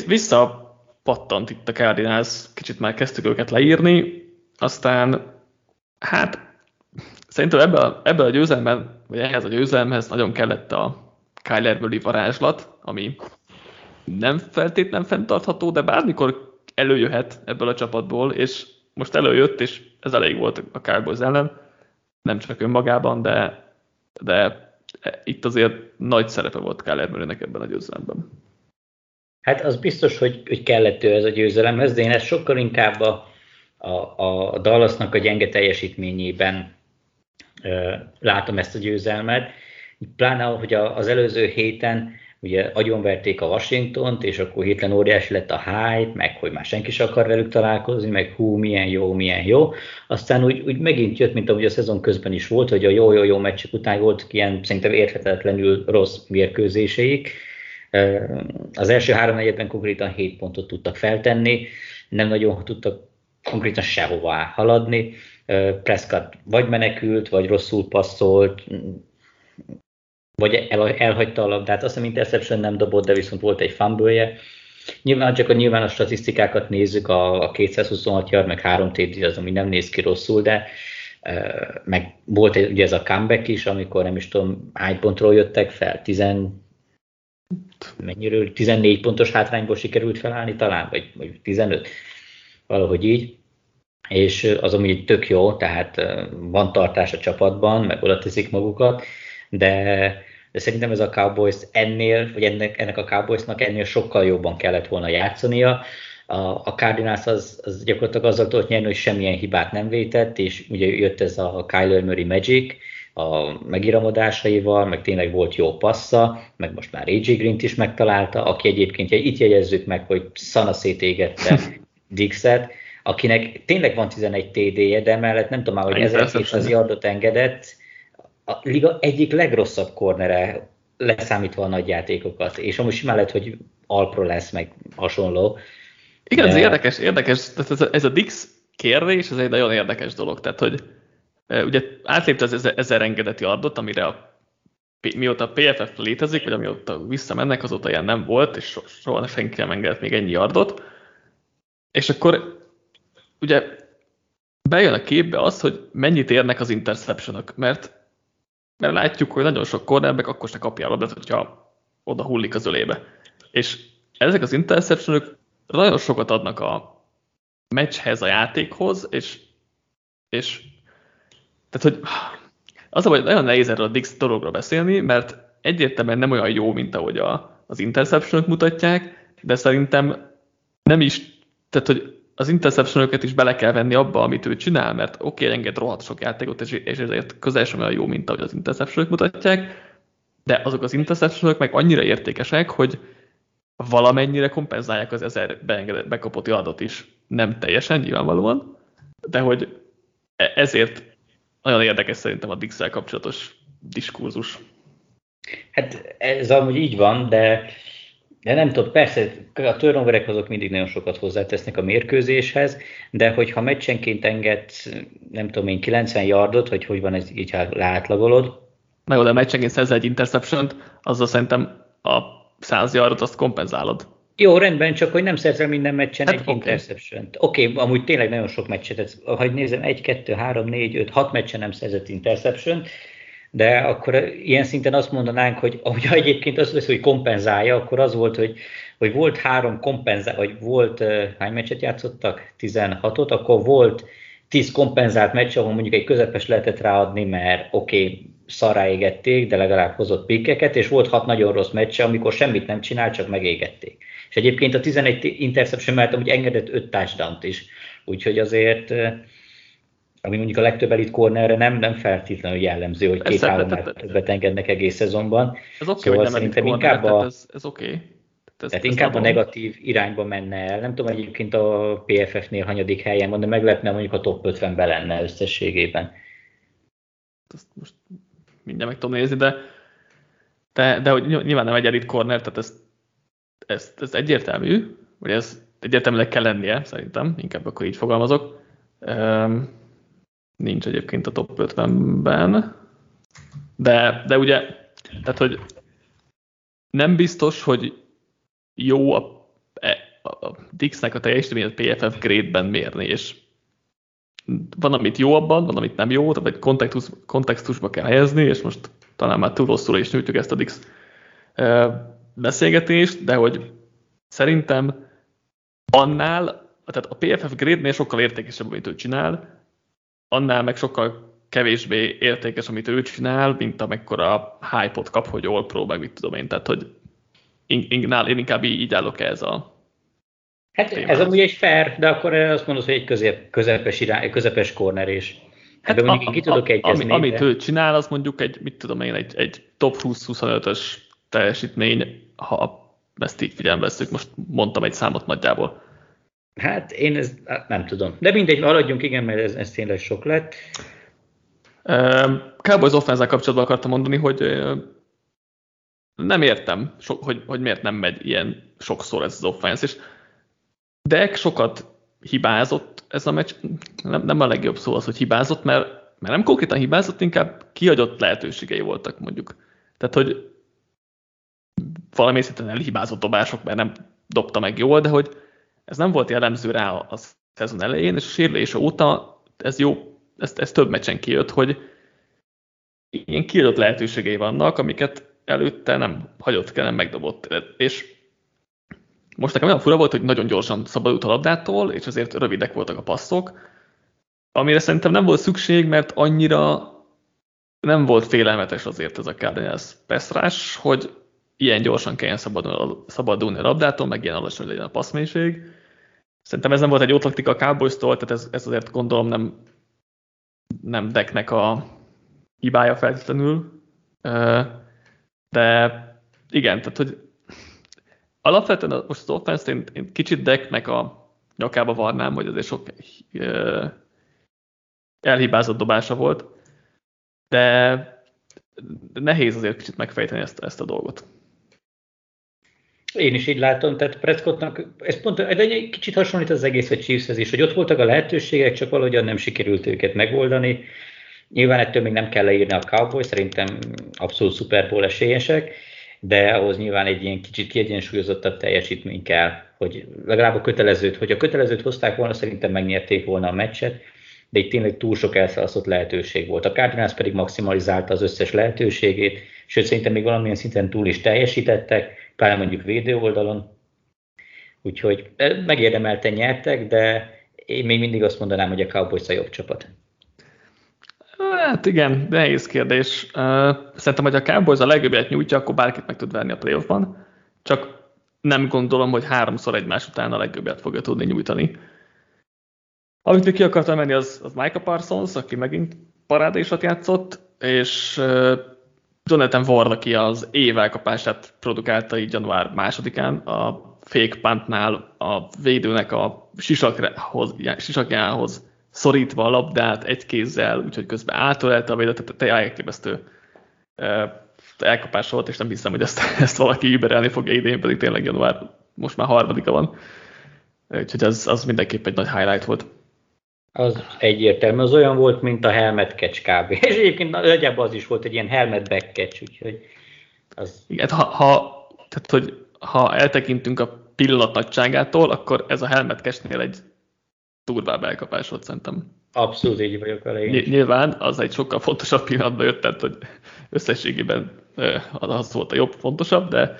Visszapattant itt a Cardinals, kicsit már kezdtük őket leírni, aztán hát szerintem ebben ebbe a győzelemben, vagy ehhez a győzelemhez nagyon kellett a Kyler Murray varázslat, ami nem feltétlen fenntartható, de bármikor előjöhet ebből a csapatból, és most előjött, és ez elég volt a Cowboys ellen, nem csak önmagában, de, de itt azért nagy szerepe volt Kyler Murraynek ebben a győzelemben. Hát az biztos, hogy, hogy kellett ő ez a győzelemhez, de én ezt sokkal inkább a A, a Dallasnak a gyenge teljesítményében ö, látom ezt a győzelmet. Pláne, hogy a, az előző héten ugye agyonverték a Washingtont, és akkor hirtelen óriási lett a hype, meg hogy már senki sem akar velük találkozni, meg hú, milyen jó, milyen jó. Aztán úgy, úgy megint jött, mint ahogy a szezon közben is volt, hogy a jó-jó-jó meccsek után voltak ilyen szerintem érthetetlenül rossz mérkőzéseik. Az első három negyedben konkrétan hét pontot tudtak feltenni, nem nagyon tudtak konkrétan sehová haladni. Prescott vagy menekült, vagy rosszul passzolt, vagy el, elhagyta a labdát. Azt hiszem interception nem dobott, de viszont volt egy fumble-je. Nyilván csak a nyilván a statisztikákat nézzük, a, a kétszázhuszonhat yard, meg három té dé az, ami nem néz ki rosszul, de meg volt egy, ugye ez a comeback is, amikor nem is tudom, hány pontról jöttek fel, tizen mennyiről, tizennégy pontos hátrányból sikerült felállni talán, vagy, vagy tizenöt. Valahogy így, és az, ami tök jó, tehát van tartás a csapatban, meg oda teszik magukat, de, de szerintem ez a Cowboys ennél, vagy ennek, ennek a Cowboysnak ennél sokkal jobban kellett volna játszania. A, a Cardinals az, az gyakorlatilag azzal tudott nyerni, hogy semmilyen hibát nem vétett, és ugye jött ez a Kyler Murray Magic a megiramodásaival, meg tényleg volt jó passza, meg most már á jé Green-t is megtalálta, aki egyébként, itt jegyezzük meg, hogy szanaszét égette Dixet, akinek tényleg van tizenegy té dé-je, de mellett nem tudom már, hogy ezerkétszáz yardot engedett, a liga egyik legrosszabb kornere, leszámítva a nagy játékokat, és amúgy simán lehet, hogy Alpro lesz, meg hasonló. Igen, de... ez érdekes, érdekes, ez a, ez a Dix kérdés, ez egy nagyon érdekes dolog, tehát, hogy ugye átlépte az ezer engedett yardot, amire a, mióta a pé ef ef létezik, vagy amióta visszamennek, azóta ilyen nem volt, és soha senki nem engedett még ennyi yardot. És akkor ugye bejön a képbe az, hogy mennyit érnek az interceptionok, mert, mert látjuk, hogy nagyon sok cornerback akkor se kapja a labdát, hogyha oda hullik az ölébe. És ezek az interceptionok nagyon sokat adnak a meccshez, a játékhoz, és, és tehát, hogy az a baj, nagyon nehéz erről a Dix dologra beszélni, mert egyértelműen nem olyan jó, mint ahogy a, az interceptionok mutatják, de szerintem nem is. Tehát, hogy az interceptionöket is bele kell venni abba, amit ő csinál, mert oké, okay, enged rohadt sok játékot, és, és ezért közel sem olyan jó, mint ahogy az interceptionök mutatják, de azok az interceptionök meg annyira értékesek, hogy valamennyire kompenzálják az ezer beengedett, bekapott yardot is. Nem teljesen, nyilvánvalóan, de hogy ezért nagyon érdekes szerintem a Dixsel kapcsolatos diskurzus. Hát ez amúgy így van, de... De nem tudom, persze a turnoverek azok mindig nagyon sokat hozzátesznek a mérkőzéshez, de hogyha meccsenként enged, nem tudom én, kilencven yardot, vagy hogy van ez, így leátlagolod. Na jó, de meccsenként szerzel egy interceptiont, azzal szerintem a száz yardot azt kompenzálod. Jó, rendben, csak hogy nem szerzel minden meccsen hát egy okay. interceptiont. Oké, okay, amúgy tényleg nagyon sok meccset, ha nézem, egy, kettő, három, négy, öt, hat meccsen nem szerzett interceptiont, de akkor ilyen szinten azt mondanánk, hogy ahogy egyébként az lesz, hogy kompenzálja, akkor az volt, hogy, hogy volt három kompenzál, vagy volt, hány meccset játszottak? tizenhatot, akkor volt tíz kompenzált meccs, ahol mondjuk egy közepes lehetett ráadni, mert oké, okay, szarrá égették, de legalább hozott pikkeket, és volt hat nagyon rossz meccse, amikor semmit nem csinált, csak megégették. És egyébként a tizenegy interception mellett amúgy engedett öt touchdownt is. Úgyhogy azért, ami mondjuk a legtöbb elit cornerre nem, nem feltétlenül jellemző, hogy két-három már többet engednek egész szezonban. Ez oké, okay, szóval hogy nem elit corner, a, tehát ez, ez oké. Okay. Tehát, tehát ez inkább a negatív irányba menne el. Nem tudom, egyébként a pé ef ef-nél hanyadik helyen van, de meglepne, mondjuk a top ötvenben lenne összességében. Ezt most mindjárt meg tudom nézni, de, de, de hogy nyilván nem egy elit corner, tehát ez Ez, ez egyértelmű, vagy ez egyértelműleg kell lennie, szerintem, inkább akkor így fogalmazok. Üm, nincs egyébként a top ötvenben, de, de ugye, tehát hogy nem biztos, hogy jó a, a, a Dixnek a teljesítményét pé ef ef grade-ben mérni, és van, amit jó abban, van, amit nem jó, tehát kontextus, kontextusba kell helyezni, és most talán már túl rosszul is nyújtjuk ezt a Dix beszélgetést, de hogy szerintem annál, tehát a pé ef ef grade-nél sokkal értékesebb, amit ő csinál, annál meg sokkal kevésbé értékes, amit ő csinál, mint amekkora hype-ot kap, hogy all pro, meg mit tudom én, tehát hogy in- in- én inkább így állok ez a Hát témához. Ez amúgy egy fair, de akkor azt mondod, hogy egy közép, közepes, irány, közepes corner is. Hát a, mondjuk a, ki tudok egyezni. Ami, amit ő csinál, az mondjuk egy, mit tudom én, egy, egy top húsz-huszonötös teljesítmény, ha ezt így figyelembe veszük, most mondtam egy számot nagyjából. Hát én ezt nem tudom. De mindegy, maradjunk, igen, mert ez, ez tényleg sok lett. Cowboys offense kapcsolatban akartam mondani, hogy nem értem, so, hogy, hogy miért nem megy ilyen sokszor ez az offense, és Dak sokat hibázott ez a meccs, nem, nem a legjobb szó az, hogy hibázott, mert, mert nem konkrétan hibázott, inkább kihagyott lehetőségei voltak mondjuk. Tehát, hogy valami szinten elhibázott dobások, mert nem dobta meg jól, de hogy ez nem volt jellemző rá a szezon elején, és a sérülése óta ez jó, ez, ez több meccsen kijött, hogy ilyen kiadott lehetőségei vannak, amiket előtte nem hagyott ki, nem megdobott. És most nekem olyan fura volt, hogy nagyon gyorsan szabadult a labdától, és azért rövidek voltak a passzok, amire szerintem nem volt szükség, mert annyira nem volt félelmetes azért ez a Cardinals passzrás, hogy ilyen gyorsan kelljen szabadulni a labdától, meg ilyen alacsony legyen a passzmélység. Szerintem ez nem volt egy jó taktika a Cowboys-tól, tehát ez, ez azért gondolom nem, nem Daknek a hibája feltétlenül. De igen, tehát hogy alapvetően most az offense-t én, én kicsit Daknek a nyakába varnám, hogy azért sok elhibázott dobása volt, de nehéz azért kicsit megfejteni ezt, ezt a dolgot. Én is így látom, tehát Prescottnak, ez pont egy kicsit hasonlít az egész a Chiefshez is, hogy ott voltak a lehetőségek, csak valahogyan nem sikerült őket megoldani. Nyilván ettől még nem kell leírni a Cowboys, szerintem abszolút Super Bowl esélyesek, de ahhoz nyilván egy ilyen kicsit kiegyensúlyozottabb teljesítmény kell, hogy legalább a kötelezőt, hogyha kötelezőt hozták volna, szerintem megnyerték volna a meccset, de itt tényleg túl sok elszalasztott lehetőség volt. A Cardinals pedig maximalizálta az összes lehetőségét, sőt szerintem még valamilyen szinten túl is teljesítettek, pláne mondjuk védő oldalon. Úgyhogy megérdemelten nyertek, de én még mindig azt mondanám, hogy a Cowboys a jobb csapat. Hát igen, nehéz kérdés. Szerintem, hogy a Cowboys a legjobbját nyújtja, akkor bárkit meg tud verni a playoffban, csak nem gondolom, hogy háromszor egymás után a legjobbját fogja tudni nyújtani. Amit még ki akartam menni, az, az Micah Parsons, aki megint parádésat játszott, és uh, Jonathan Ward, aki az év elkapását produkálta így január másodikán, a fake puntnál a védőnek a sisakjához, sisakjához szorítva a labdát egy kézzel, úgyhogy közben átölelte a védőt, tehát elképesztő uh, elkapás volt, és nem hiszem, hogy ezt, ezt valaki überelni fogja idén, pedig tényleg január most már harmadika van. Úgyhogy az, az mindenképp egy nagy highlight volt. Az egyértelmű, az olyan volt, mint a helmet catch kb. És egyébként nagyjából az is volt egy ilyen helmet back catch, úgyhogy az... Igen, ha, ha, tehát, hogy, ha eltekintünk a pillanat nagyságától, akkor ez a helmetkesnél egy durvább elkapás volt szerintem. Abszolút így vagyok vele. Ny- nyilván az egy sokkal fontosabb pillanatban jött, tehát hogy összességében az volt a jobb, fontosabb, de,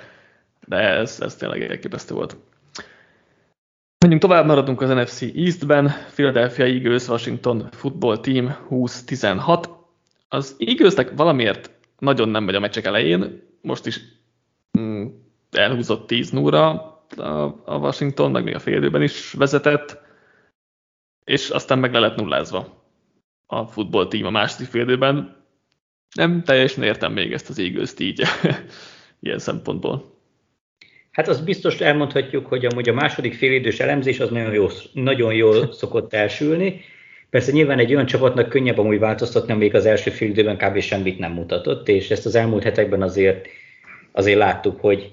de ez, ez tényleg elképesztő volt. Menjünk tovább, maradunk az en ef cé Eastben. Philadelphia Eagles, Washington Football Team húsz tizenhat. Az Eaglesnek valamiért nagyon nem megy a meccsek elején, most is mm, elhúzott tíz nullra a Washington, meg még a fél időben is vezetett, és aztán meg le lett nullázva a Football Team a második fél időben. Nem teljesen értem még ezt az Eagles-t így ilyen szempontból. Hát azt biztos elmondhatjuk, hogy amúgy a második félidős elemzés az nagyon jól, nagyon jól szokott elsülni. Persze nyilván egy olyan csapatnak könnyebb amúgy változtatni, amelyik az első félidőben kb. Semmit nem mutatott, és ezt az elmúlt hetekben azért, azért láttuk, hogy,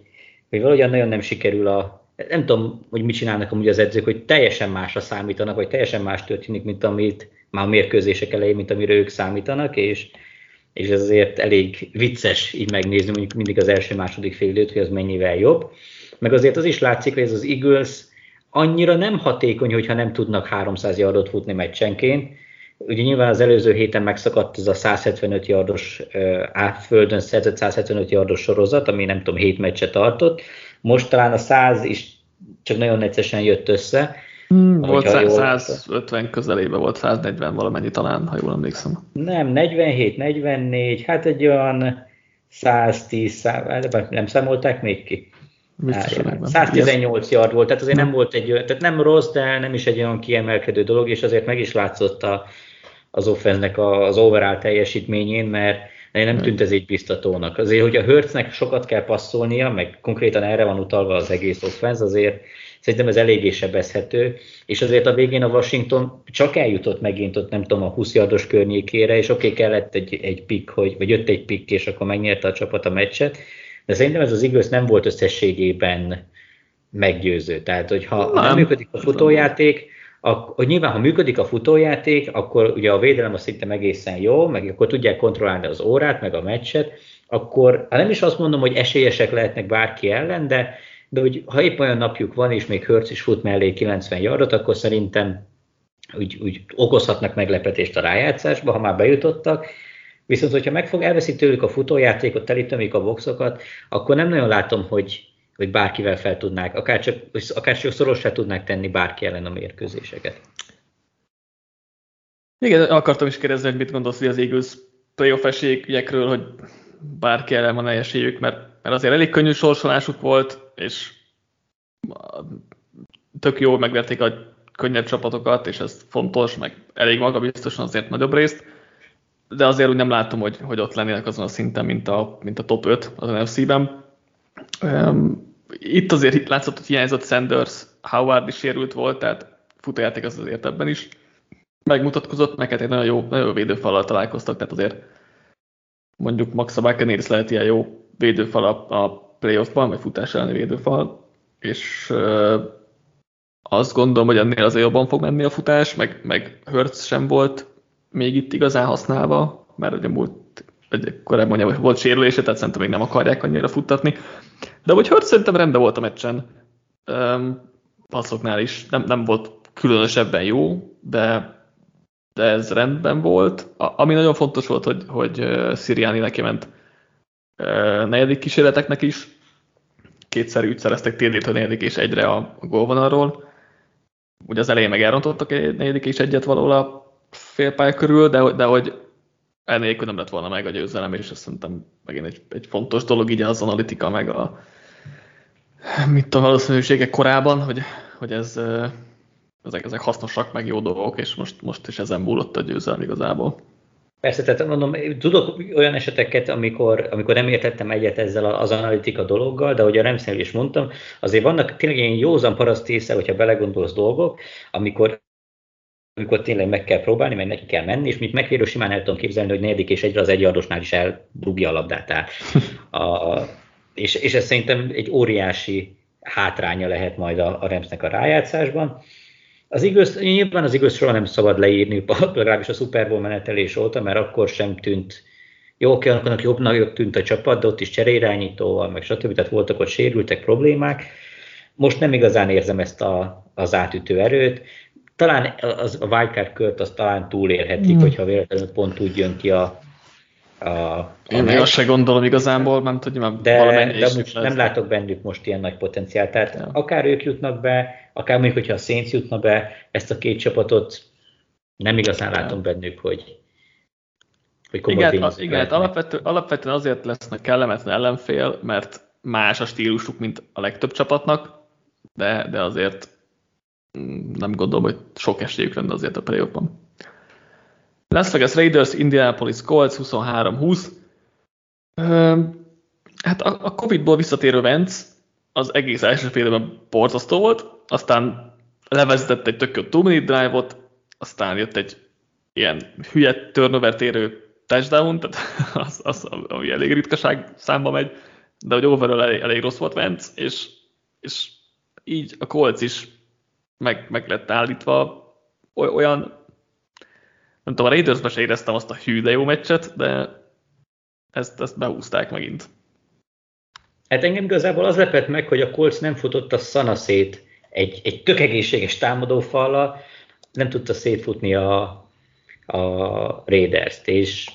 hogy valahogyan nagyon nem sikerül a... Nem tudom, hogy mit csinálnak amúgy az edzők, hogy teljesen másra számítanak, vagy teljesen más történik, mint amit már a mérkőzések elején, mint amire ők számítanak, és... és ez azért elég vicces így megnézni, mondjuk mindig az első-második fél időt, hogy az mennyivel jobb. Meg azért az is látszik, hogy ez az Eagles annyira nem hatékony, hogyha nem tudnak háromszáz yardot futni meccsenként. Ugye nyilván az előző héten megszakadt ez a száz hetvenöt yardos átföldön szerzett száz hetvenöt yardos sorozat, ami nem tudom, hét meccset tartott. Most talán a száz is csak nagyon egyszerűen jött össze. Hmm, volt száz ötven közelébe, volt száznegyven valamennyi talán, ha jól emlékszem. Nem, negyvenhét negyvennégy, hát egy olyan száztíz, nem számolták még ki? Hát, száztizennyolc yard volt, tehát azért nem. nem volt egy, tehát nem rossz, de nem is egy olyan kiemelkedő dolog, és azért meg is látszott a, az offense-nek az overall teljesítményén, mert nem tűnt ez így biztatónak. Azért, hogy a Hurtsnek sokat kell passzolnia, meg konkrétan erre van utalva az egész offense, azért szerintem ez eléggé sebezhető, és azért a végén a Washington csak eljutott megint ott, nem tudom, a húsz yardos környékére, és oké, okay, kellett egy, egy pick, hogy, vagy jött egy pick, és akkor megnyerte a csapat a meccset, de szerintem ez az Eagles nem volt összességében meggyőző. Tehát, hogyha nem, nem működik a futójáték, ak- hogy nyilván, ha működik a futójáték, akkor ugye a védelem az szerintem egészen jó, meg akkor tudják kontrollálni az órát, meg a meccset, akkor hát nem is azt mondom, hogy esélyesek lehetnek bárki ellen, de De hogy ha épp olyan napjuk van, és még Hurts is fut mellé kilencven yardot, akkor szerintem úgy, úgy okozhatnak meglepetést a rájátszásba, ha már bejutottak. Viszont, hogyha megfog, elveszi tőlük a futójátékot, telítömik a boxokat, akkor nem nagyon látom, hogy, hogy bárkivel fel tudnák, akár csak, akár csak szorossá tudnák tenni bárki ellen a mérkőzéseket. Igen, akartam is kérdezni, hogy mit gondolsz, hogy az Eagles playoff esélyekről, hogy bárki ellen van esélyük, mert, mert azért elég könnyű sorsolásuk volt, és tök jól megverték a könnyebb csapatokat, és ez fontos, meg elég magabiztosan azért nagyobb részt, de azért úgy nem látom, hogy, hogy ott lennének azon a szinten, mint a, mint a top öt az en ef cé-ben. Itt azért látszott, hogy hiányzott Sanders, Howard is sérült volt, tehát futójáték az azért ebben is megmutatkozott, neked egy nagyon jó, nagyon jó védőfallal találkoztak, tehát azért mondjuk Max Szabákenér is lehet ilyen jó védőfal a, a playoffban, vagy futás elleni védőfal, és euh, azt gondolom, hogy ennél azért jobban fog menni a futás, meg, meg Hurts sem volt még itt igazán használva, mert ugye múlt, egy korábban mondja, volt sérülése, tehát szerintem még nem akarják annyira futtatni, de hogy Hurts szerintem rendben volt a meccsen, um, passzoknál is, nem, nem volt különösebben jó, de, de ez rendben volt. A, ami nagyon fontos volt, hogy, hogy uh, Sirianni neki ment negyedik kísérleteknek is. Kétszer úgy szereztek té dé-től negyedik és egyre a gólvonalról. Ugye az elején meg elrontottak egy negyedik és egyet valahol a félpálya körül, de, de hogy ennélkül nem lett volna meg a győzelem, és azt szerintem megint egy, egy fontos dolog, így az analitika, meg a mit a valószínűségek korában, hogy, hogy ez, ezek, ezek hasznosak, meg jó dolgok, és most, most is ezen múlott a győzelem igazából. Persze, tehát mondom, tudok olyan eseteket, amikor, amikor nem értettem egyet ezzel az analitika dologgal, de ahogy a Remsznél is mondtam, azért vannak tényleg ilyen józan paraszt észre, hogyha belegondolsz dolgok, amikor, amikor tényleg meg kell próbálni, meg neki kell menni, és mint megvédő simán el tudom képzelni, hogy negyedik és egyre az egyardosnál is eldugja a labdát át. A, és, és ez szerintem egy óriási hátránya lehet majd a, a Remsznek a rájátszásban. Az igaz, nyilván az igaz soha nem szabad leírni, legalábbis a Super Bowl menetelés óta, mert akkor sem tűnt jó, oké, annak jobbnak jobb tűnt a csapat, de ott is cseréirányítóval, meg stb. Tehát voltak ott sérültek, problémák, most nem igazán érzem ezt a, az átütő erőt. Talán az, a wildcard kört azt talán túlélhetik, mm. hogyha véletlenül pont úgy jön ki a... a, a Én meg azt se gondolom igazából, nem tudom, de, valamennyi de is. De nem látok bennük most ilyen nagy potenciált. Tehát ja. akár ők jutnak be, akár mondjuk, hogyha a Saints jutna be, ezt a két csapatot nem igazán ja. látom bennük, hogy... hogy igen, az, igen hát alapvető, alapvetően azért lesznek kellemetlen ellenfél, mert más a stílusuk, mint a legtöbb csapatnak, de, de azért... nem gondolom, hogy sok esélyük lenne azért a playoffban. Las Vegas Raiders, Indianapolis Colts huszonhárom húsz. Hát a Covid-ból visszatérő Wentz az egész első fél időben borzasztó volt, aztán levezetett egy tök jó two-minute drive-ot, aztán jött egy ilyen hülye turnovert érő touchdown, tehát az, az ami elég ritkaság számba megy, de hogy overall elég, elég rossz volt Wentz, és, és így a Colts is Meg, meg lett állítva olyan, nem tudom, a Raidersben se éreztem azt a hű, de jó meccset, de ezt, ezt behúzták megint. Hát engem igazából az lepett meg, hogy a Colts nem futott a szana szét egy, egy tök egészséges támadófallal, nem tudta szétfutni a, a Raiders-t, és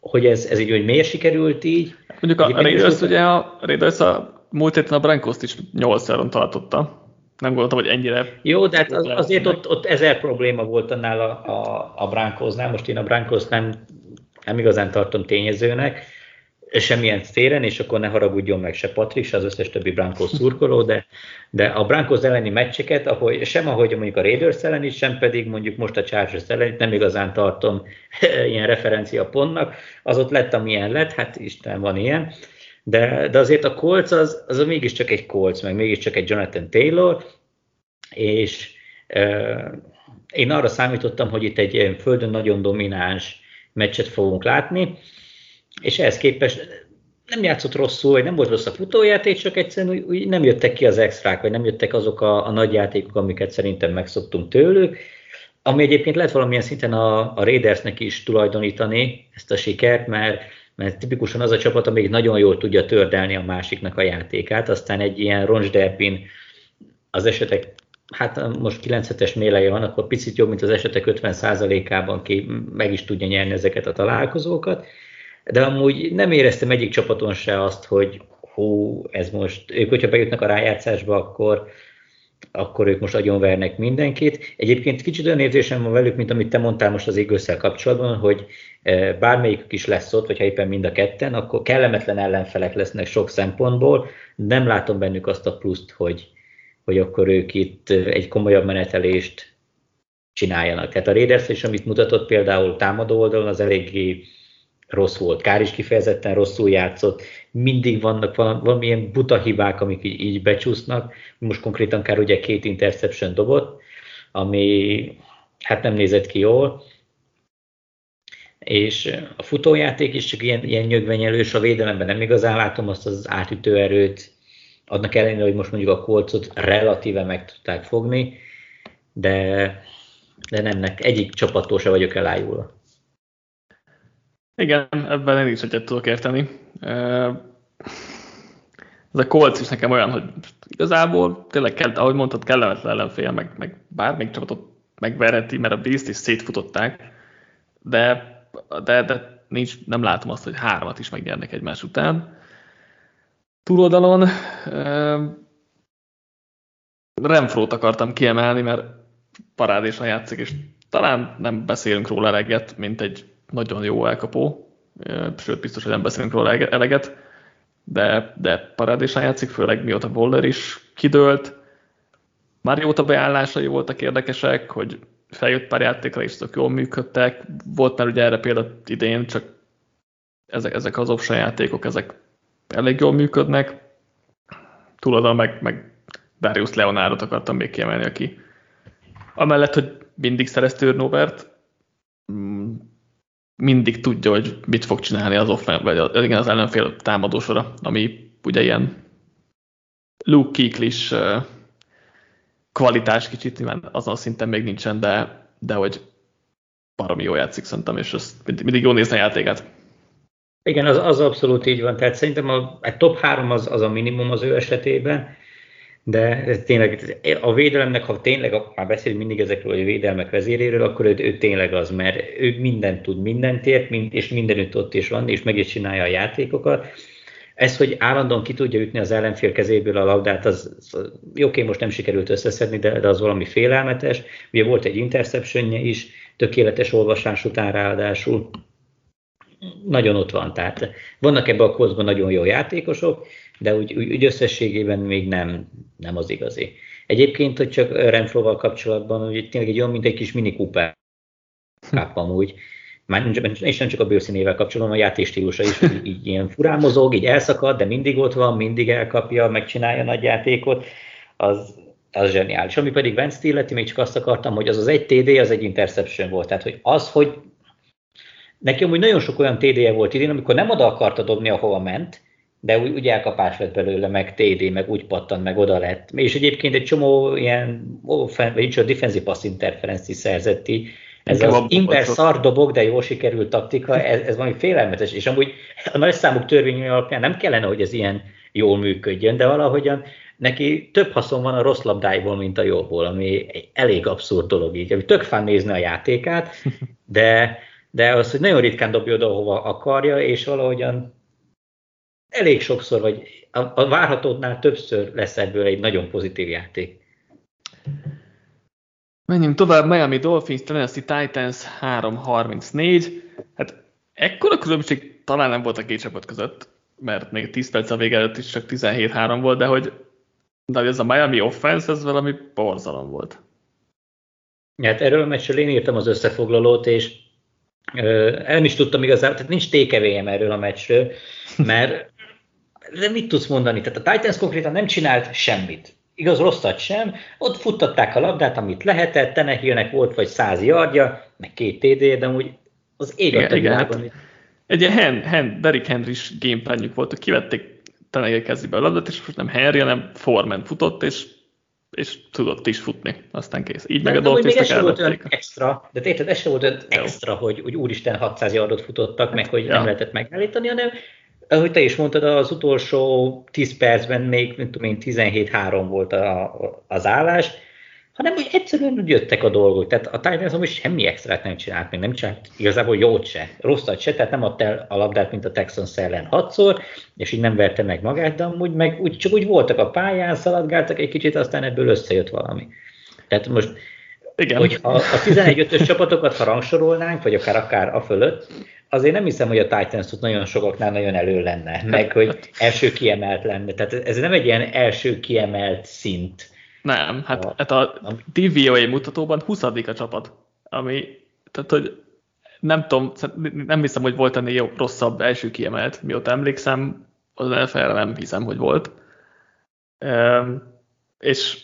hogy ez, ez így, hogy miért sikerült így? Mondjuk a, a Raiders ugye a Raiders a múlt héten a Broncos-t is nyolcszáron tartotta. Nem gondoltam, hogy ennyire... Jó, de hát az, azért ott, ott ezer probléma volt annál a, a, a Broncosnál. Most én a Broncos nem, nem igazán tartom tényezőnek, semmilyen téren, és akkor ne haragudjon meg se Patrick, se az összes többi Broncos szurkoló, de, de a Broncos elleni meccseket, ahogy, sem ahogy mondjuk a Raiders ellen is, sem pedig mondjuk most a Chargers ellen, nem igazán tartom ilyen referenciapontnak, az ott lett, amilyen lett, hát Isten van ilyen. De, de azért a Colts az, az mégiscsak egy Colts, meg mégiscsak egy Jonathan Taylor, és euh, én arra számítottam, hogy itt egy földön nagyon domináns meccset fogunk látni, és ehhez képest nem játszott rosszul, vagy nem volt rossz a futójáték, csak egyszerűen úgy, úgy nem jöttek ki az extrák, vagy nem jöttek azok a, a nagy játékok, amiket szerintem megszoktunk tőlük, ami egyébként lehet valamilyen szinten a, a Raidersnek is tulajdonítani ezt a sikert, mert mert tipikusan az a csapat, amelyik nagyon jól tudja tördelni a másiknak a játékát, aztán egy ilyen roncsderpin az esetek, hát most kilenc hetes méleje van, akkor picit jobb, mint az esetek ötven százalékában ki meg is tudja nyerni ezeket a találkozókat, de amúgy nem éreztem egyik csapaton se azt, hogy hú, ez most, ők hogyha bejutnak a rájátszásba, akkor, akkor ők most agyonvernek mindenkit. Egyébként kicsit olyan érzésem van velük, mint amit te mondtál most az Eagles-szel kapcsolatban, hogy bármelyikük is lesz ott, vagy ha éppen mind a ketten, akkor kellemetlen ellenfelek lesznek sok szempontból. Nem látom bennük azt a pluszt, hogy, hogy akkor ők itt egy komolyabb menetelést csináljanak. Tehát a Raiders is, amit mutatott például támadó oldalon, az eléggé rossz volt. Kár is kifejezetten rosszul játszott. Mindig vannak valamilyen buta hibák, amik így, így becsúsznak. Most konkrétan Kár ugye két interception dobott, ami hát nem nézett ki jól. És a futójáték is csak ilyen, ilyen nyögvenyelős, a védelemben nem igazán látom azt az átütő erőt, annak ellenére, hogy most mondjuk a Coltsot relatíve meg tudták fogni, de, de nem, nek, egyik csapattól se vagyok elájulva. Igen, ebben én is egyet tudok érteni. Ez a Colts is nekem olyan, hogy igazából tényleg, kell, ahogy mondtad, kellemetlen ellenfél, meg, meg bármelyik csapatot megverheti, mert a Beast is szétfutották, de De, de nincs, nem látom azt, hogy hármat is megnyernek egymás után. Túloldalon Renfrót akartam kiemelni, mert parádésen játszik, és talán nem beszélünk róla eleget, mint egy nagyon jó elkapó, sőt biztos, hogy nem beszélünk róla eleget, de, de parádésen játszik, főleg mióta Waller is kidőlt. Már jóta beállásai voltak érdekesek, hogy feljött pár játékra is tök jól működtek. Volt már ugye erre például idén, csak ezek, ezek az option játékok, ezek elég jól működnek. Túladom meg, meg Darius Leonardot akartam még kiemelni, aki amellett, hogy mindig szerez turnovert, mindig tudja, hogy mit fog csinálni az offen, vagy az, igen, az ellenfél támadósora, ami ugye ilyen Luke Kuechly-s kvalitás kicsit, mert azon szinten még nincsen, de, de hogy baromi jól játszik szerintem, és azt mindig, mindig jól nézni a játékát. Igen, az, az abszolút így van, tehát szerintem a, a top három az, az a minimum az ő esetében, De ez tényleg a védelemnek, ha tényleg, már beszélünk mindig ezekről a védelmek vezéréről, akkor ő, ő tényleg az, mert ő mindent tud, mindent ért, mind, és mindenütt ott is van, és meg is csinálja a játékokat. Ez, hogy állandóan ki tudja ütni az ellenfél kezéből a labdát, az, az oké, most nem sikerült összeszedni, de, de az valami félelmetes. Ugye volt egy interceptionje is, tökéletes olvasás után ráadásul. Nagyon ott van, tehát vannak ebben a koszban nagyon jó játékosok, de úgy, úgy összességében még nem, nem az igazi. Egyébként, hogy csak Renfroval kapcsolatban, hogy tényleg egy olyan, mint egy kis mini Cooper Kupp amúgy, már, és nem csak a bőrszínével kapcsolatban, a játékstílusa is így, így ilyen furán mozog, így elszakad, de mindig ott van, mindig elkapja, megcsinálja nagy játékot, az, az zseniális. Ami pedig Vance-t illeti, még csak azt akartam, hogy az az egy té dé, az egy interception volt, tehát hogy az, hogy neki amúgy nagyon sok olyan té dé-je volt idén, amikor nem oda akarta dobni, ahova ment, de úgy, úgy elkapás lett belőle, meg té dé, meg úgy pattant, meg oda lett. És egyébként egy csomó ilyen defensive pass interference-i szerzett. Ez az imper szar dobok, de jól sikerült taktika, ez, ez valami félelmetes. És amúgy a nagy számuk törvény alapján nem kellene, hogy ez ilyen jól működjön, de valahogyan neki több haszon van a rossz labdáiból, mint a jóból, ami egy elég abszurd dolog így. Tök fán nézni a játékát, de... de az, hogy nagyon ritkán dobja oda, hova akarja, és valahogyan elég sokszor, vagy a, a várhatónál többször lesz ebből egy nagyon pozitív játék. Menjünk tovább, Miami Dolphins, Tennessee Titans három harmincnégy. Hát ekkora különbség talán nem volt a két csapat között, mert még tíz perc a vége előtt is csak tizenhét három volt, de hogy, de hogy ez a Miami offense, ez valami borzalom volt. Hát erről a meccsről én írtam az összefoglalót, és el is tudtam igazából, tehát nincs tékevélyem erről a meccsről, mert de mit tudsz mondani? Tehát a Titans konkrétan nem csinált semmit. Igaz, rosszat sem. Ott futtatták a labdát, amit lehetett, Tannehillnek volt vagy száz yardja, meg két té dé, de amúgy az ég a többjában. Egy ilyen Derrick Henry-s gameplanjük volt, hogy kivették Tannehill kezébe a labdát, és most nem Henry, hanem Foreman futott, és és tudott is futni, aztán kész. Így de meg a Dolphinsnak elvették. Extra, de érted, ez sem volt olyan extra, hogy, hogy úristen hatszáz yardot futottak, meg hogy ja. nem lehetett megállítani, hanem ahogy te is mondtad, az utolsó tíz percben még, nem tudom én, tizenhét három volt a, a, az állás, hanem hogy egyszerűen jöttek a dolgok. Tehát a Titans amúgy semmi extrát nem csinált, még nem csinált igazából jót se, rosszat se, tehát nem adta el a labdát, mint a Texans ellen hatszor, és így nem verte meg magát, de amúgy meg úgy, csak úgy voltak a pályán, szaladgáltak egy kicsit, aztán ebből összejött valami. Tehát most, igen, hogyha a tizenegy ötös csapatokat, ha rangsorolnánk, vagy akár akár a fölött, azért nem hiszem, hogy a Titans tud nagyon sokaknál nagyon elő lenne, meg hogy első kiemelt lenne. Tehát ez nem egy ilyen első kiemelt szint. Nem, hát, a, hát a dé vé o á mutatóban huszadik a csapat, ami, tehát hogy nem tudom, nem hiszem, hogy volt ennél jó, rosszabb első kiemelt, mióta emlékszem, az en ef el-re nem hiszem, hogy volt. Ehm, és,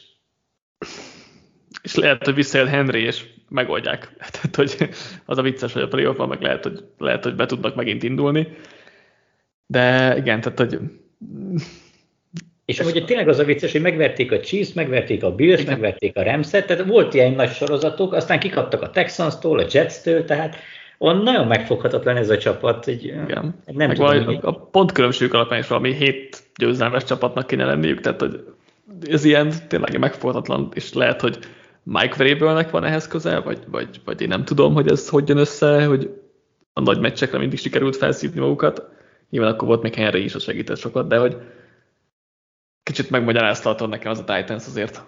és lehet, hogy visszajön Henry, és megoldják. Tehát, hogy az a vicces, hogy a playoffban meg lehet, hogy, lehet, hogy be tudnak megint indulni. De igen, tehát, hogy... És amúgy tényleg az a vicces, hogy megverték a Chiefs, megverték a Bills, igen. megverték a Ramset, tehát volt ilyen nagy sorozatok, aztán kikaptak a Texans-tól, a Jets-től, tehát on nagyon megfoghatatlan ez a csapat. Hogy igen. Nem meg tudom, valami, a pontkülönbségük alapján is valami hét győzelmes csapatnak kéne lenniük, tehát hogy ez ilyen tényleg megfoghatatlan, és lehet, hogy Mike Vrabelnek van ehhez közel, vagy, vagy, vagy én nem tudom, hogy ez hogy jön össze, hogy a nagy meccsekre mindig sikerült felszívni magukat. Nyilván akkor volt még Henry is, az segített sokat, de hogy kicsit megmagyaráztatod nekem az a Titans azért.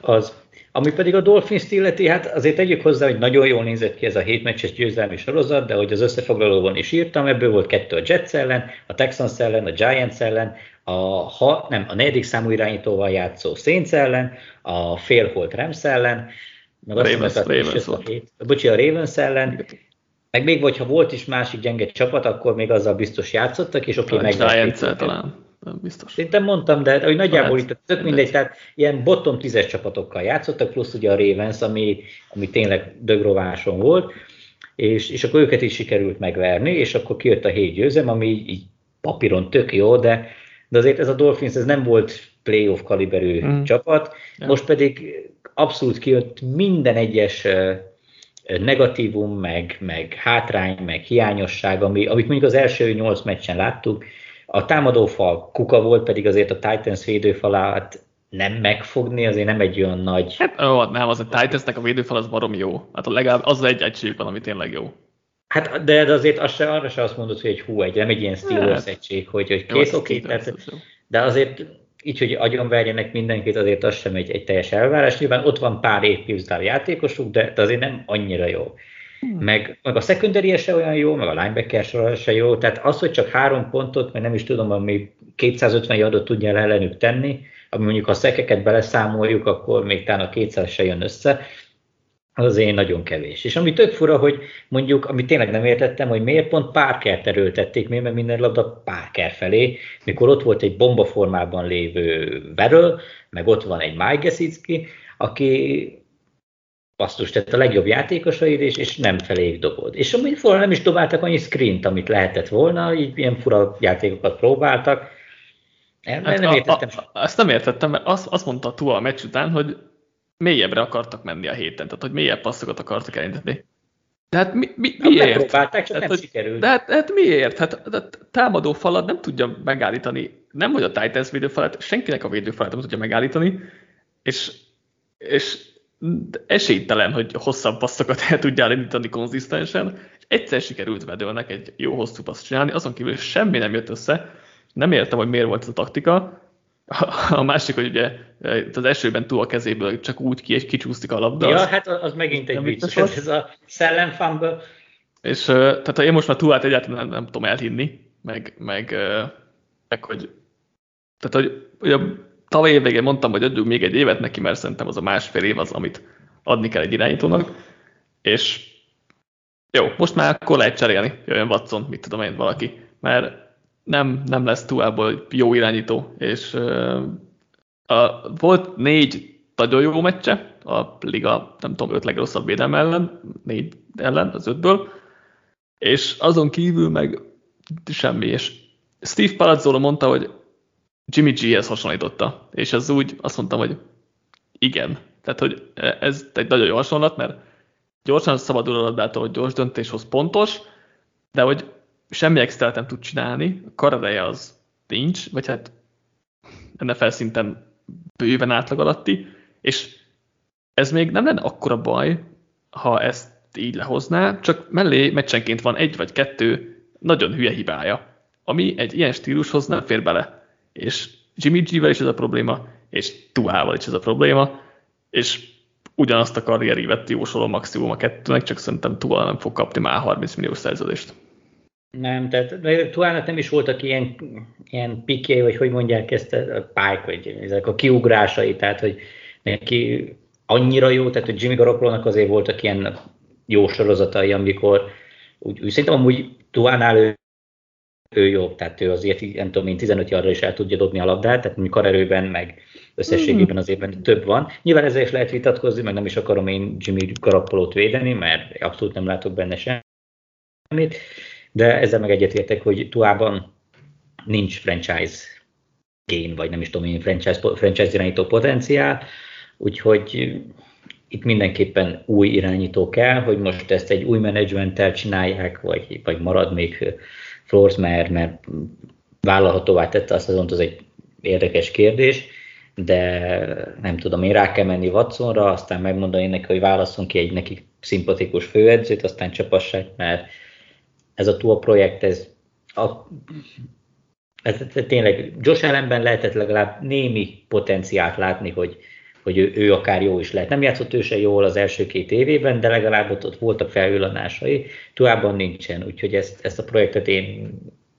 Az. Ami pedig a Dolphins illeti, hát azért tegyük hozzá, hogy nagyon jól nézett ki ez a hét meccses győzelmi sorozat, de ahogy az összefoglalóban is írtam, ebből volt kettő a Jets ellen, a Texans ellen, a Giants ellen, a, ha, nem, a negyedik számú irányítóval játszó Saints ellen, a félholt Rams ellen, meg azt Ravens, mondtad, Ravens a hét, bocsi, a Ravens ellen, meg még vagy ha volt is másik gyenge csapat, akkor még azzal biztos játszottak, és oké, okay, megvették. Talán. Nem biztos. Szerintem mondtam, de hogy nagyjából itt tök mindegy, tehát ilyen bottom tízes csapatokkal játszottak, plusz ugye a Ravens, ami, ami tényleg dögrováson volt, és, és akkor őket is sikerült megverni, és akkor kijött a hét győzelem, ami így papíron tök jó, de, de azért ez a Dolphins ez nem volt playoff kaliberű mm. csapat, ja. most pedig abszolút kijött minden egyes negatívum, meg, meg hátrány, meg hiányosság, ami, amit mondjuk az első nyolc meccsen láttuk, A támadófal kuka volt, pedig azért a Titans védőfalát nem megfogni, azért nem egy olyan nagy... Hát ó, nem, az a Titansnek a védőfal az barom jó. Hát legalább az egy egység van, ami tényleg jó. Hát de, de azért az se, arra se azt mondod, hogy egy hú egy, nem egy ilyen Steelers egység, hogy, hogy kész, oké, tehát, de azért így, hogy agyonverjenek mindenkit, azért az sem egy, egy teljes elvárás. Nyilván ott van pár évpénzdár játékosuk, de, de azért nem annyira jó. Hmm. Meg, meg a secondary se olyan jó, meg a linebacker se jó, tehát az, hogy csak három pontot, meg nem is tudom, ami kétszázötven yardot tudjál ellenük tenni, ami mondjuk ha szekeket beleszámoljuk, akkor még talán a kétszáz se jön össze, az azért nagyon kevés. És ami tök fura, hogy mondjuk, amit tényleg nem értettem, hogy miért pont Parkert erőltették, miért, mert minden labda Parker felé, mikor ott volt egy bombaformában lévő Verrell, meg ott van egy Mike Gesicki, aki... Basszus, tehát a legjobb játékosaid, és, és nem feléig dobod. És amúgy fura nem is dobáltak annyi screent, amit lehetett volna, így ilyen fura játékokat próbáltak. El, hát nem a, értettem. A, a, ezt nem értettem, mert azt, azt mondta a Tua a meccs után, hogy mélyebbre akartak menni a héten, tehát hogy mélyebb passzokat akartak elindítani. De hát mi, mi, miért? Megpróbálták, csak hát, nem sikerült. De hát, hát miért? Hát a támadó falat nem tudja megállítani, nem hogy a Titans védőfalát, senkinek a védőfalát nem tudja megállítani, és, és esélytelen, hogy hosszabb passzokat el tudjál indítani konzisztensen, és egyszer sikerült Vedőlnek egy jó hosszú passz csinálni, azon kívül semmi nem jött össze, nem értem, hogy miért volt ez a taktika. A másik, hogy ugye az esőben túl a kezéből csak úgy ki, és kicsúsztik a labda. Ja, az, hát az megint egy vicc, ez a szellemfumble. És tehát én most már túlát egyáltalán nem, nem tudom elhinni, meg, meg, meg hogy, tehát hogy, hogy a tavaly év végén mondtam, hogy adjuk még egy évet neki, mert szerintem az a másfél év az, amit adni kell egy irányítónak. És jó, most már akkor lehet cserélni. Jöjjön Watson, mit tudom én, valaki. Mert nem, nem lesz túlából jó irányító. És uh, a, volt négy nagyon jó meccse, a liga, nem tudom, öt legrosszabb védelme ellen, négy ellen, az ötből. És azon kívül meg semmi. És Steve Palazzolo mondta, hogy Jimmy G-hez hasonlította, és az úgy azt mondtam, hogy igen. Tehát, hogy ez egy nagyon jó hasonlat, mert gyorsan szabadul a labdától, hogy gyors döntéshoz pontos, de hogy semmi extrát nem tud csinálni, a karadeje az nincs, vagy hát en ef el szinten bőven átlag alatti, és ez még nem lenne akkora baj, ha ezt így lehozná, csak mellé meccsenként van egy vagy kettő nagyon hülye hibája, ami egy ilyen stílushoz nem fér bele. És Jimmy G-vel is ez a probléma, és Tuával is ez a probléma, és ugyanazt a karrierívet jósoló maximum a kettőnek, csak szerintem Tua nem fog kapni már harminc milliós szerződést. Nem, tehát Tuának nem is voltak ilyen, ilyen pikjei, vagy hogy mondják ezt a pike, vagy ezek a kiugrásai, tehát hogy neki annyira jó, tehát hogy Jimmy Garoppolónak azért voltak ilyen jó sorozatai, amikor úgy, úgy szerintem amúgy Tuánál ő ő jobb, tehát ő azért, nem tudom én, tizenöt yardra is el tudja dobni a labdát, tehát mondjuk karerőben, meg összességében azért több van. Nyilván ezzel is lehet vitatkozni, meg nem is akarom én Jimmy Garoppolót védeni, mert abszolút nem látok benne semmit, de ezzel meg egyetértek, hogy Tuában nincs franchise gain, vagy nem is tudom én, franchise, franchise irányító potenciál, úgyhogy itt mindenképpen új irányító kell, hogy most ezt egy új menedzsmenttel csinálják, vagy, vagy marad még Flores, mert, mert vállalhatóvá tette a szezont, az egy érdekes kérdés, de nem tudom, én rá kell menni Watsonra, aztán megmondani neki, hogy válasszon ki egy neki szimpatikus főedzőt, aztán csapassák, mert ez a Tua projekt, ez, a, ez tényleg Josh Allenben lehetett legalább némi potenciált látni, hogy, hogy ő, ő akár jó is lehet. Nem játszott ő se jól az első két évében, de legalább ott, ott voltak felvillanásai, Tuában nincsen, úgyhogy ezt, ezt a projektet én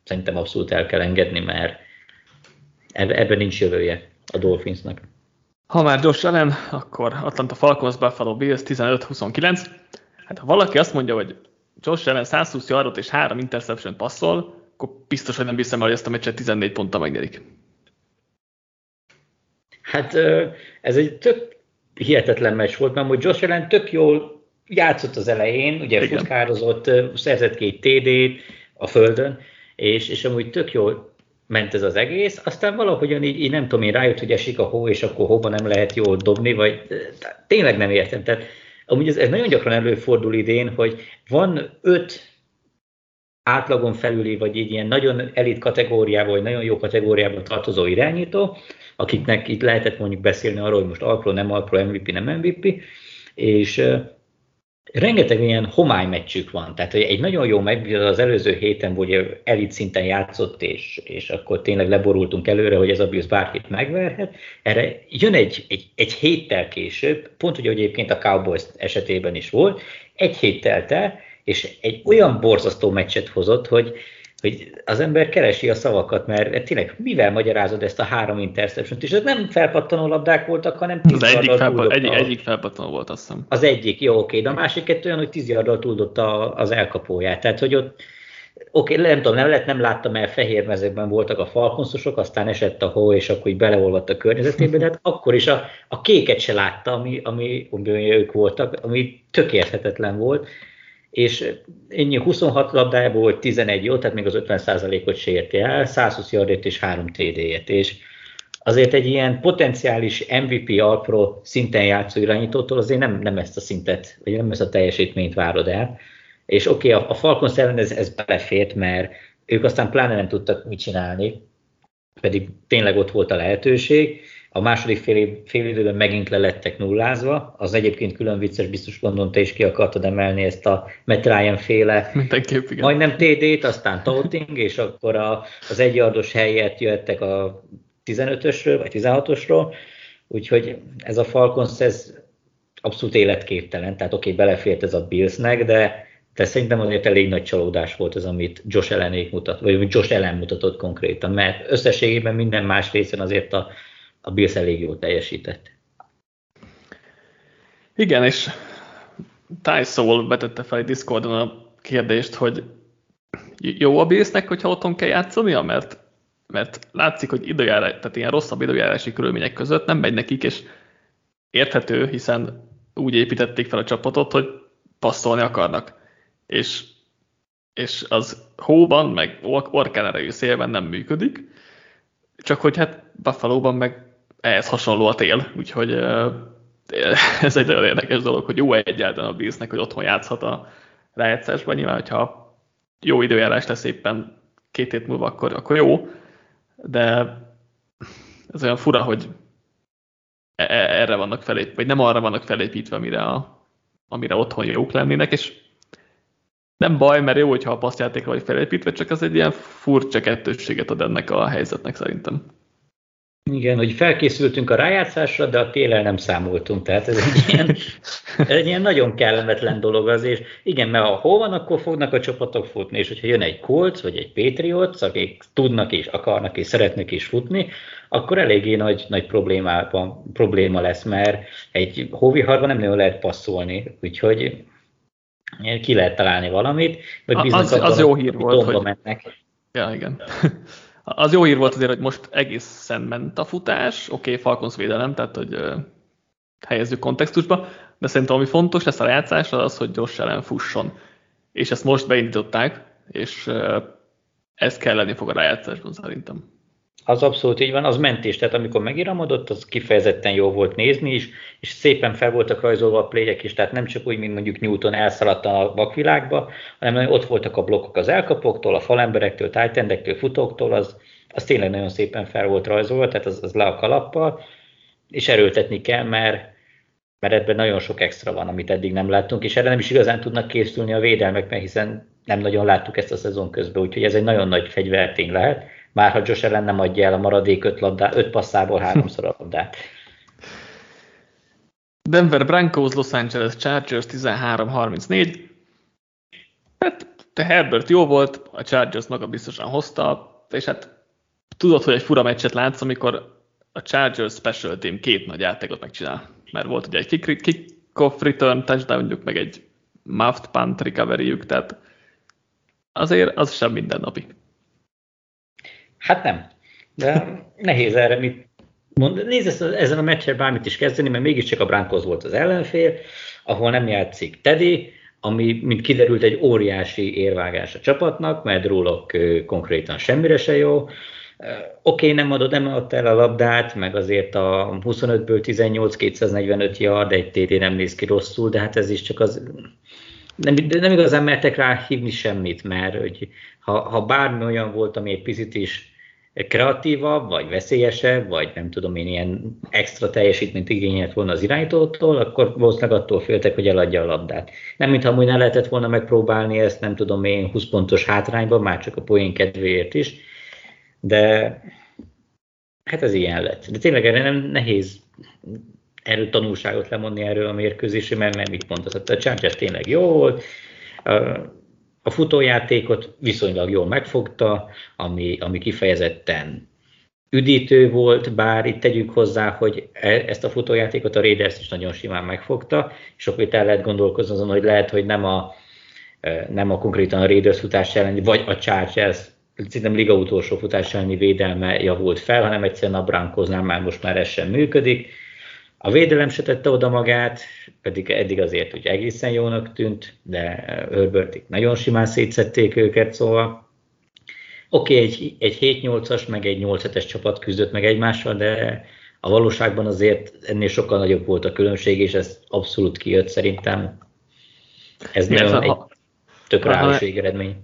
szerintem abszolút el kell engedni, mert ebben nincs jövője a Dolphinsnak. Ha már Josh Allen, akkor Atlanta Falcons, Buffalo Bills tizenöt huszonkilenc. Hát ha valaki azt mondja, hogy Josh Allen százhúsz yardot és három interception passzol, akkor biztos, hogy nem hiszem, hogy ezt a meccset tizennégy ponttal megnyerik. Hát ez egy tök hihetetlen meccs volt, mert hogy Josh Allen tök jól játszott az elején, ugye futkározott, szerzett két té dét a földön, és, és amúgy tök jól ment ez az egész, aztán valahogyan így, így nem tudom én rájött, hogy esik a hó, és akkor hóban nem lehet jól dobni, vagy tényleg nem értem. Tehát amúgy ez, ez nagyon gyakran előfordul idén, hogy van öt átlagon felüli, vagy egy ilyen nagyon elit kategóriába, vagy nagyon jó kategóriába tartozó irányító, akiknek itt lehetett mondjuk beszélni arról, hogy most All-Pro, nem All-Pro, em vé pé, nem em vé pé, és rengeteg ilyen homály meccsük van, tehát egy nagyon jó meccs, az előző héten ugye elit szinten játszott, és, és akkor tényleg leborultunk előre, hogy ez a Bills bárkit megverhet. Erre jön egy, egy, egy héttel később, pont ugye egyébként a Cowboys esetében is volt, egy héttel tel, és egy olyan borzasztó meccset hozott, hogy, hogy az ember keresi a szavakat, mert tényleg mivel magyarázod ezt a három interceptiont, és ez nem felpattanó labdák voltak, hanem tíz yarddal egy, egyik felpattanó volt, azt hiszem. Az egyik, jó, oké, de a másik kettő olyan, hogy tíz yarddal túldotta az elkapóját. Tehát, hogy ott, oké, nem tudom, nem, nem láttam el, fehér mezőkben voltak a falkonszosok, aztán esett a hó, és akkor így beleolvadt a környezetébe, de hát akkor is a, a kéket se látta, ami, ami, ami ők voltak, ami tök érthetetlen volt. És ennyi huszonhat labdájából volt tizenegy jó, tehát még az ötven százalékot se érti el, százhúsz yardért és három té dé-et, és azért egy ilyen potenciális em vé pé All-Pro szinten játszó irányítótól azért nem, nem ezt a szintet, vagy nem ezt a teljesítményt várod el, és oké, okay, a, a Falcons ellen ez, ez belefért, mert ők aztán pláne nem tudtak mit csinálni, pedig tényleg ott volt a lehetőség. A második fél, fél időben megint lelettek nullázva, az egyébként külön vicces, biztos gondolom, te is ki akartad emelni ezt a Matt Ryan-féle, majdnem té dé-t, aztán taunting, és akkor a, az egyardos helyet jöttek a tizenötösről, vagy tizenhatosról, úgyhogy ez a Falcons, ez abszolút életképtelen, tehát oké, okay, belefért ez a Billsnek, de, de szerintem azért elég nagy csalódás volt ez, amit Josh Allenék mutat, vagy Josh Allen mutatott konkrétan, mert összességében minden más részen azért a a Bills elég jól teljesített. Igen, és Ty Soul vetette fel egy Discordon a kérdést, hogy jó a Billsnek, hogyha otthon kell játszania, mert, mert látszik, hogy időjárás, tehát ilyen rosszabb időjárási körülmények között nem megy nekik, és érthető, hiszen úgy építették fel a csapatot, hogy passzolni akarnak. És, és az hóban, meg orkán erejű szélben nem működik, csak hogy hát Buffalo-ban meg ehhez hasonló a tél, úgyhogy ez egy nagyon érdekes dolog, hogy jó egyáltalán a Billsnek, hogy otthon játszhat a rájátszásban. Nyilván, hogyha jó időjárás lesz éppen két hét múlva, akkor, akkor jó, de ez olyan fura, hogy erre vannak felépítve, vagy nem arra vannak felépítve, amire, a, amire otthon jók lennének, és nem baj, mert jó, hogyha a passzjátékra vagy felépítve, csak az egy ilyen furcsa kettősséget ad ennek a helyzetnek szerintem. Igen, hogy felkészültünk a rájátszásra, de a téllel nem számoltunk, tehát ez egy ilyen, ez egy ilyen nagyon kellemetlen dolog az, és igen, mert ha hol van, akkor fognak a csapatok futni, és hogyha jön egy Colts vagy egy Patriots, akik tudnak és akarnak és szeretnek is futni, akkor eléggé nagy, nagy probléma lesz, mert egy hóviharban nem nagyon lehet passzolni, úgyhogy ki lehet találni valamit, vagy bizonyos az, az jó hír volt, hogy mennek. Ja, igen. Az jó hír volt azért, hogy most egészen ment a futás, oké, okay, Falcons védelem, tehát hogy uh, helyezzük kontextusba, de szerintem ami fontos lesz a rájátszás, az az, hogy Josh Allen fusson. És ezt most beindították, és uh, ez kell lenni fog a rájátszásban szerintem. Az abszolút így van, az mentés, tehát amikor megiramodott, az kifejezetten jó volt nézni is, és szépen fel voltak rajzolva a playek is, tehát nem csak úgy, mint mondjuk Newton elszaladt a vakvilágba, hanem ott voltak a blokkok az elkapóktól, a falemberektől, tight endektől, futóktól, az, az tényleg nagyon szépen fel volt rajzolva, tehát az, az le a kalappal, és erőltetni kell, mert, mert ebben nagyon sok extra van, amit eddig nem láttunk, és erre nem is igazán tudnak készülni a védelmek, mert hiszen nem nagyon láttuk ezt a szezon közben, úgyhogy ez egy nagyon nagy fegyvertény lehet. Már ha Josh Allen nem adja el a maradék öt, labdá, öt passzából háromszor a labdát. Denver Broncos, Los Angeles Chargers tizenhárom harmincnégy. Hát te Herbert jó volt, a Chargers maga biztosan hozta, és hát tudod, hogy egy fura meccset látsz, amikor a Chargers special team két nagy játékot megcsinál. Mert volt ugye egy kick-off return touchdownjuk, meg egy muffed punt recoveryjük, tehát azért az sem mindennapi. Hát nem, de nehéz erre mit mondani. Nézd, ezen a meccsen bármit is kezdeni, mert mégiscsak a Broncos volt az ellenfél, ahol nem játszik Teddy, ami, mint kiderült, egy óriási érvágás a csapatnak, mert Drew Lock konkrétan semmire se jó. Oké, okay, nem adott, nem adta el a labdát, meg azért a huszonötből tizennyolc, kétszáznegyvenöt yard, egy té dé nem néz ki rosszul, de hát ez is csak az... nem, nem igazán mertek rá hívni semmit, mert hogy ha, ha bármi olyan volt, ami egy picit is kreatívabb, vagy veszélyesebb, vagy nem tudom én, ilyen extra teljesítményt igényelt volna az irányítótól, akkor valószínűleg attól féltek, hogy eladja a labdát. Nem, mintha amúgy ne lehetett volna megpróbálni ezt, nem tudom én, húsz pontos hátrányban, már csak a poén kedvéért is, de hát ez ilyen lett. De tényleg erre nem nehéz erről tanulságot lemondni erről a mérkőzésről, mert nem mit mondhatott. A Chargers tényleg jó volt, a futójátékot viszonylag jól megfogta, ami, ami kifejezetten üdítő volt, bár itt tegyük hozzá, hogy ezt a futójátékot a Raiders is nagyon simán megfogta, és akkor itt el lehet gondolkozni azon, hogy lehet, hogy nem a, nem a konkrétan a Raiders futás ellen, vagy a Chargers, szerintem liga utolsó futás elleni védelme javult fel, hanem egyszerűen a Broncosnál már most már ez sem működik. A védelem se tette oda magát, pedig eddig azért ugye egészen jónak tűnt, de Herbertik nagyon simán szétszették őket, szóval oké, okay, egy, egy hét nyolcas, meg egy nyolc hetes csapat küzdött meg egymással, de a valóságban azért ennél sokkal nagyobb volt a különbség, és ez abszolút kijött szerintem. Ez nem egy ha, tök reális végeredmény.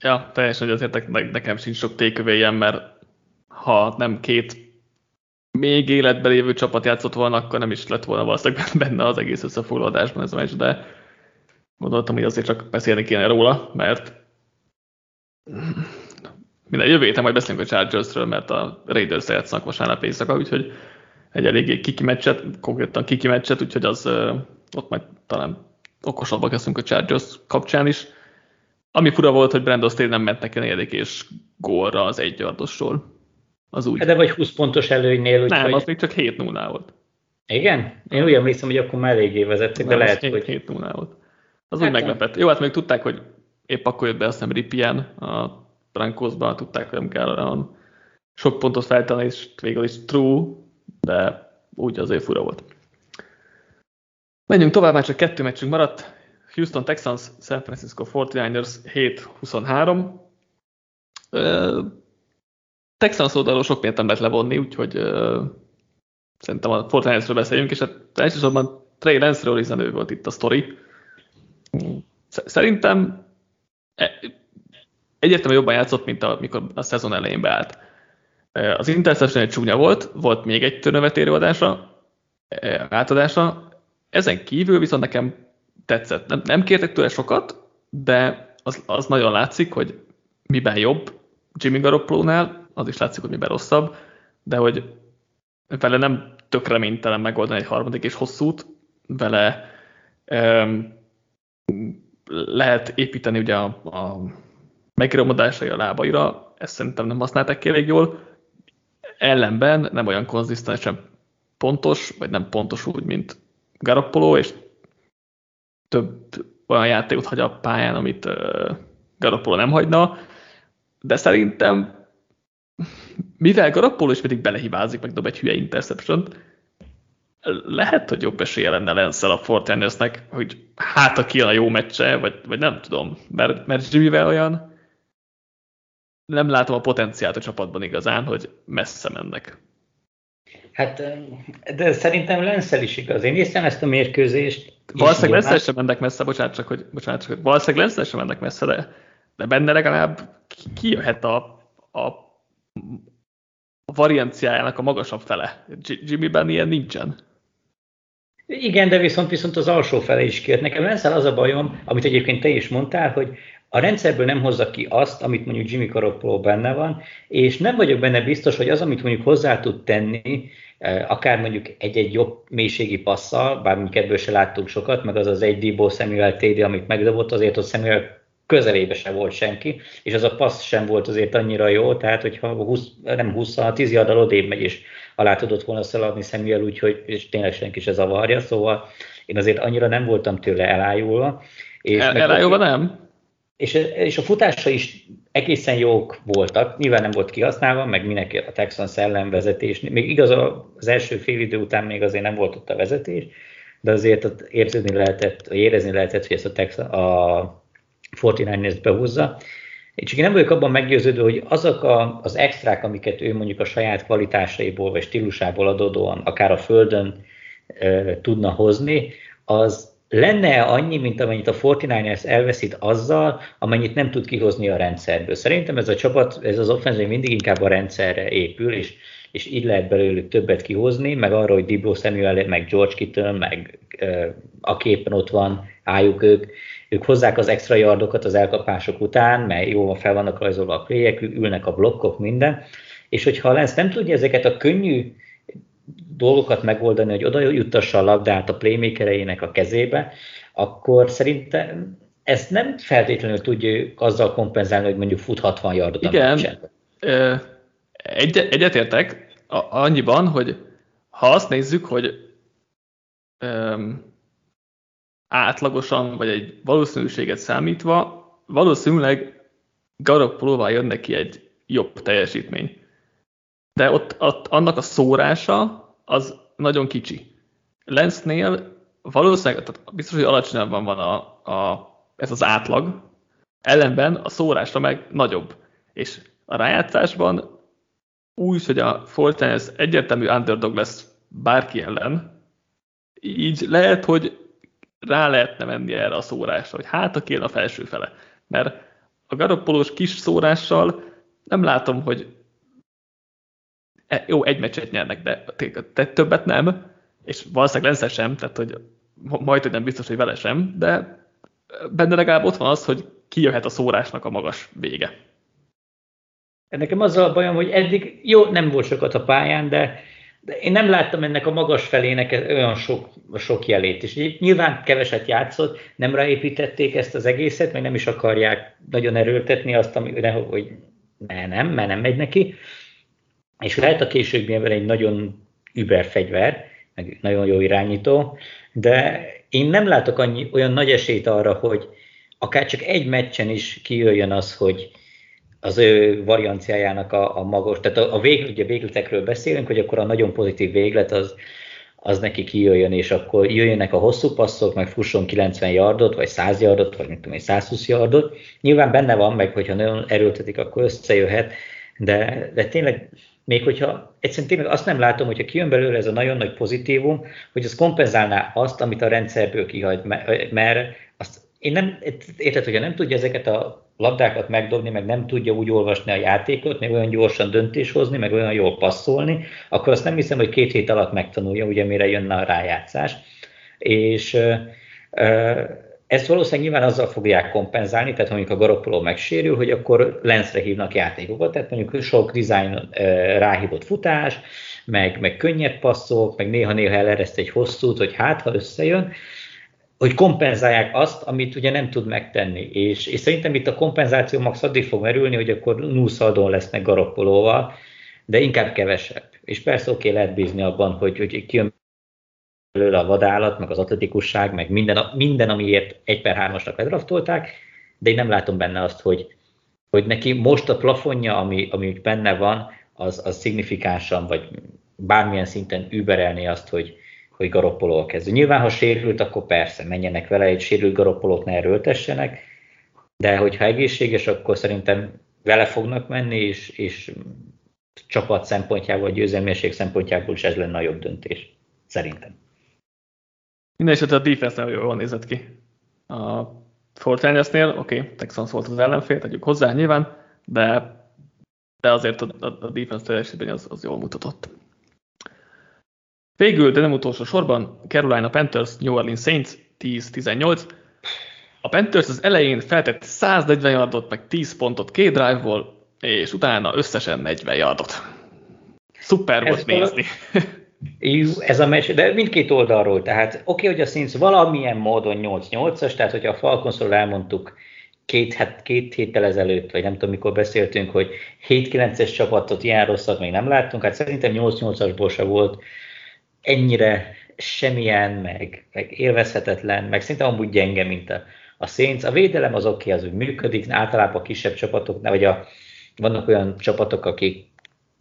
Ja, teljesen, hogy azért ne, nekem sincs sok tékövéjem, mert ha nem két még életben lévő csapat játszott volna, akkor nem is lett volna valószínűleg benne az egész összefoglalásban ez a meccs, de gondoltam, hogy azért csak beszélni kéne róla, mert minden jövő héten majd beszélünk a Chargersről, mert a Raiders játszanak vasárnap éjszaka, úgyhogy egy eléggé kiki meccset, konkrétan kiki meccset, úgyhogy az ott majd talán okosabbak leszünk a Chargers kapcsán is. Ami fura volt, hogy Brandon Staley nem ment neki negyedik és gólra az egy yardosról. Az úgy. De vagy húsz pontos előnynél. Úgy, nem, hogy... az még csak hét nulla volt. Igen? Én úgy emlékszem, hogy akkor már eléggé vezettek, de lehet, hét, hogy... hét nulla volt. Az hát úgy meglepett. Jó, hát még tudták, hogy épp akkor jött be, azt hiszem, Ripien a Brankosban, tudták, hogy nem kell olyan sok pontot feltenni, és végül is true, de úgy azért fura volt. Menjünk tovább, már csak kettő meccsünk maradt. Houston Texans, San Francisco negyvenkilencesek hét huszonhárom. Öh... Texans oldalról sok miért nem lehet levonni, úgyhogy uh, szerintem a negyvenkilencesről beszéljünk, és hát elsősorban Trey Lance-ről, hiszen ő volt itt a sztori. Szerintem egyértelműen jobban játszott, mint amikor a szezon elején beállt. Az interception egy csúnya volt, volt még egy törnövetérő adása, átadása. Ezen kívül viszont nekem tetszett. Nem, nem kértek tőle sokat, de az, az nagyon látszik, hogy miben jobb Jimmy Garoppolónál, az is látszik, hogy miben rosszabb, de hogy vele nem tök reménytelen megoldani egy harmadik és hosszút, vele um, lehet építeni ugye a, a megiromodásai a lábaira, ezt szerintem nem használták ki elég jól, ellenben nem olyan konzisztens, sem pontos, vagy nem pontos úgy, mint Garoppolo, és több olyan játékot hagy a pályán, amit uh, Garoppolo nem hagyna, de szerintem mivel Garoppolo is pedig belehibázik, meg dob egy hülye interception-t, lehet, hogy jobb esélye lenne Lance-el a negyvenkilencesnek, hogy hát a ki a jó meccse, vagy, vagy nem tudom, mert, mert Jimmy-vel olyan, nem látom a potenciált a csapatban igazán, hogy messze mennek. Hát, de szerintem Lance-el is igaz. Én néztem ezt a mérkőzést. Valószínűleg Lance-el sem mennek messze, bocsánat csak, hogy, bocsánat csak, hogy valószínűleg Lance-el sem mennek messze, de, de benne legalább kijöhet a, a a varianciájának a magasabb fele. Jimmyben ilyen nincsen. Igen, de viszont, viszont az alsó fele is kijött. Nekem Lance-el az a bajom, amit egyébként te is mondtál, hogy a rendszerből nem hozza ki azt, amit mondjuk Jimmy Garoppolo benne van, és nem vagyok benne biztos, hogy az, amit mondjuk hozzá tud tenni, akár mondjuk egy-egy jobb mélységi passzal, bár mondjuk ebből se láttunk sokat, meg az az egy Deebo Samuel té dé, amit megdobott, azért ott Samuel közelébe sem volt senki, és az a passz sem volt azért annyira jó, tehát hogyha húsz, nem húsz, a tíz yard odébb megy, és alá tudott volna szaladni Samuel, úgyhogy és tényleg senki se zavarja, szóval én azért annyira nem voltam tőle elájulva. És El, elájulva ott, nem? És, és a futása is egészen jók voltak, nyilván nem volt kihasználva, meg mindenki a Texans ellen vezetés, még igaz az első fél idő után még azért nem volt ott a vezetés, de azért ott érezni lehetett, érezni lehetett, hogy ezt a Texans, a negyvenkilencest behúzza. Én csak én nem vagyok abban meggyőződő, hogy azok a, az extrák, amiket ő mondjuk a saját kvalitásaiból vagy stílusából adódóan, akár a földön e, tudna hozni, az lenne annyi, mint amennyit a negyvenkilencesek elveszít azzal, amennyit nem tud kihozni a rendszerből. Szerintem ez a csapat, ez az offenzív mindig inkább a rendszerre épül, és, és így lehet belőlük többet kihozni, meg arra, hogy Deebo Samuel, meg George Kittle, meg e, a képen ott van, álljuk ők, ők hozzák az extra yardokat az elkapások után, mert jóval fel vannak rajzolva a playek, ülnek a blokkok, minden, és hogyha a Lance nem tudja ezeket a könnyű dolgokat megoldani, hogy oda juttassa a labdát a playmakereinek a kezébe, akkor szerintem ezt nem feltétlenül tudja azzal kompenzálni, hogy mondjuk fut hatvan yardot. Igen, Egy, egyetértek annyiban, hogy ha azt nézzük, hogy um, átlagosan, vagy egy valószínűséget számítva, valószínűleg Garoppolóval jön neki egy jobb teljesítmény. De ott, ott annak a szórása az nagyon kicsi. Lance-nél valószínűleg, tehát biztos, hogy alacsonyabban van a, a, ez az átlag, ellenben a szórásra meg nagyobb. És a rájátszásban úgy, hogy a Fortnite egyértelmű underdog lesz bárki ellen, így lehet, hogy rá lehetne menni erre a szórásra, hogy hát a kél a felső fele. Mert a Garoppolós kis szórással nem látom, hogy jó, egy meccset nyernek, de, de többet nem, és valószínűleg Lance sem, tehát hogy majd, hogy nem biztos, hogy vele sem, de benne legalább ott van az, hogy kijöhet a szórásnak a magas vége. Nekem azzal a bajom, hogy eddig jó, nem volt sokat a pályán, de, de én nem láttam ennek a magas felének olyan sok, sok jelét is. Nyilván keveset játszott, nem ráépítették ezt az egészet, meg nem is akarják nagyon erőltetni azt, amire, hogy ne, nem, mert nem megy neki. És lehet a későbbiekben egy nagyon überfegyver, meg nagyon jó irányító, de én nem látok annyi, olyan nagy esélyt arra, hogy akár csak egy meccsen is kijöjjön az, hogy az ő varianciájának a, a magas, tehát a, a vég, ugye végletekről beszélünk, hogy akkor a nagyon pozitív véglet az, az neki kijöjjön, és akkor jöjjenek a hosszú passzok, meg fusson kilencven yardot, vagy száz yardot, vagy mit tudom én, százhúsz yardot. Nyilván benne van, meg hogyha nagyon erőltetik, akkor összejöhet, de, de tényleg... Még hogyha egyszerűen tényleg azt nem látom, hogyha kijön belőle ez a nagyon nagy pozitívum, hogy az kompenzálná azt, amit a rendszerből kihagy, mert azt én nem, érted, hogyha nem tudja ezeket a labdákat megdobni, meg nem tudja úgy olvasni a játékot, meg olyan gyorsan döntés hozni, meg olyan jól passzolni, akkor azt nem hiszem, hogy két hét alatt megtanulja, ugye mire jönne a rájátszás. És ezt valószínűleg nyilván azzal fogják kompenzálni, tehát mondjuk a Garoppolo megsérül, hogy akkor Lance-re hívnak játékokat, tehát mondjuk sok design ráhívott futás, meg, meg könnyed passzok, meg néha-néha elereszt egy hosszút, hogy hát, ha összejön, hogy kompenzálják azt, amit ugye nem tud megtenni. És, és szerintem itt a kompenzáció max addig fog merülni, hogy akkor nullszaldón lesznek Garoppolóval, de inkább kevesebb. És persze oké, lehet bízni abban, hogy, hogy kijön belőle a vadállat, meg az atletikusság, meg minden, minden amiért egy per hármasnak ledraftolták, de én nem látom benne azt, hogy, hogy neki most a plafonja, ami, ami benne van, az, az szignifikánsan, vagy bármilyen szinten überelné azt, hogy, hogy Garoppolóval kezdő. Nyilván, ha sérült, akkor persze, menjenek vele, egy sérült Garoppolót ne erőltessenek, de hogyha egészséges, akkor szerintem vele fognak menni, és, és csapat szempontjából, győzelmérség szempontjából is ez lenne a jobb döntés, szerintem. Mindenesetre a defense nagyon jól nézett ki. A Fortnite-nél, oké, okay, Texans volt az ellenfél, tegyük hozzá nyilván, de, de azért a, a defense teljesítmény az, az jól mutatott. Végül, de nem utolsó sorban, Carolina Panthers, New Orleans Saints tíz tizennyolc. A Panthers az elején feltett száznegyven yardot, meg tíz pontot két drive-ból, és utána összesen negyven yardot. Szuper volt nézni. A... Ez a meccs, de mindkét oldalról, tehát oké, okay, hogy a Saints valamilyen módon nyolc nyolcas, tehát hogyha a Falconsról elmondtuk két, hát két héttel ezelőtt, vagy nem tudom mikor beszéltünk, hogy hét kilences csapatot ilyen rosszat még nem láttunk, hát szerintem nyolc nyolcasból se volt ennyire semmilyen, meg, meg élvezhetetlen, meg szerintem amúgy gyenge, mint a, a Saints. A védelem az oké, okay, az úgy működik, általában a kisebb csapatoknál, vagy a, vannak olyan csapatok, akik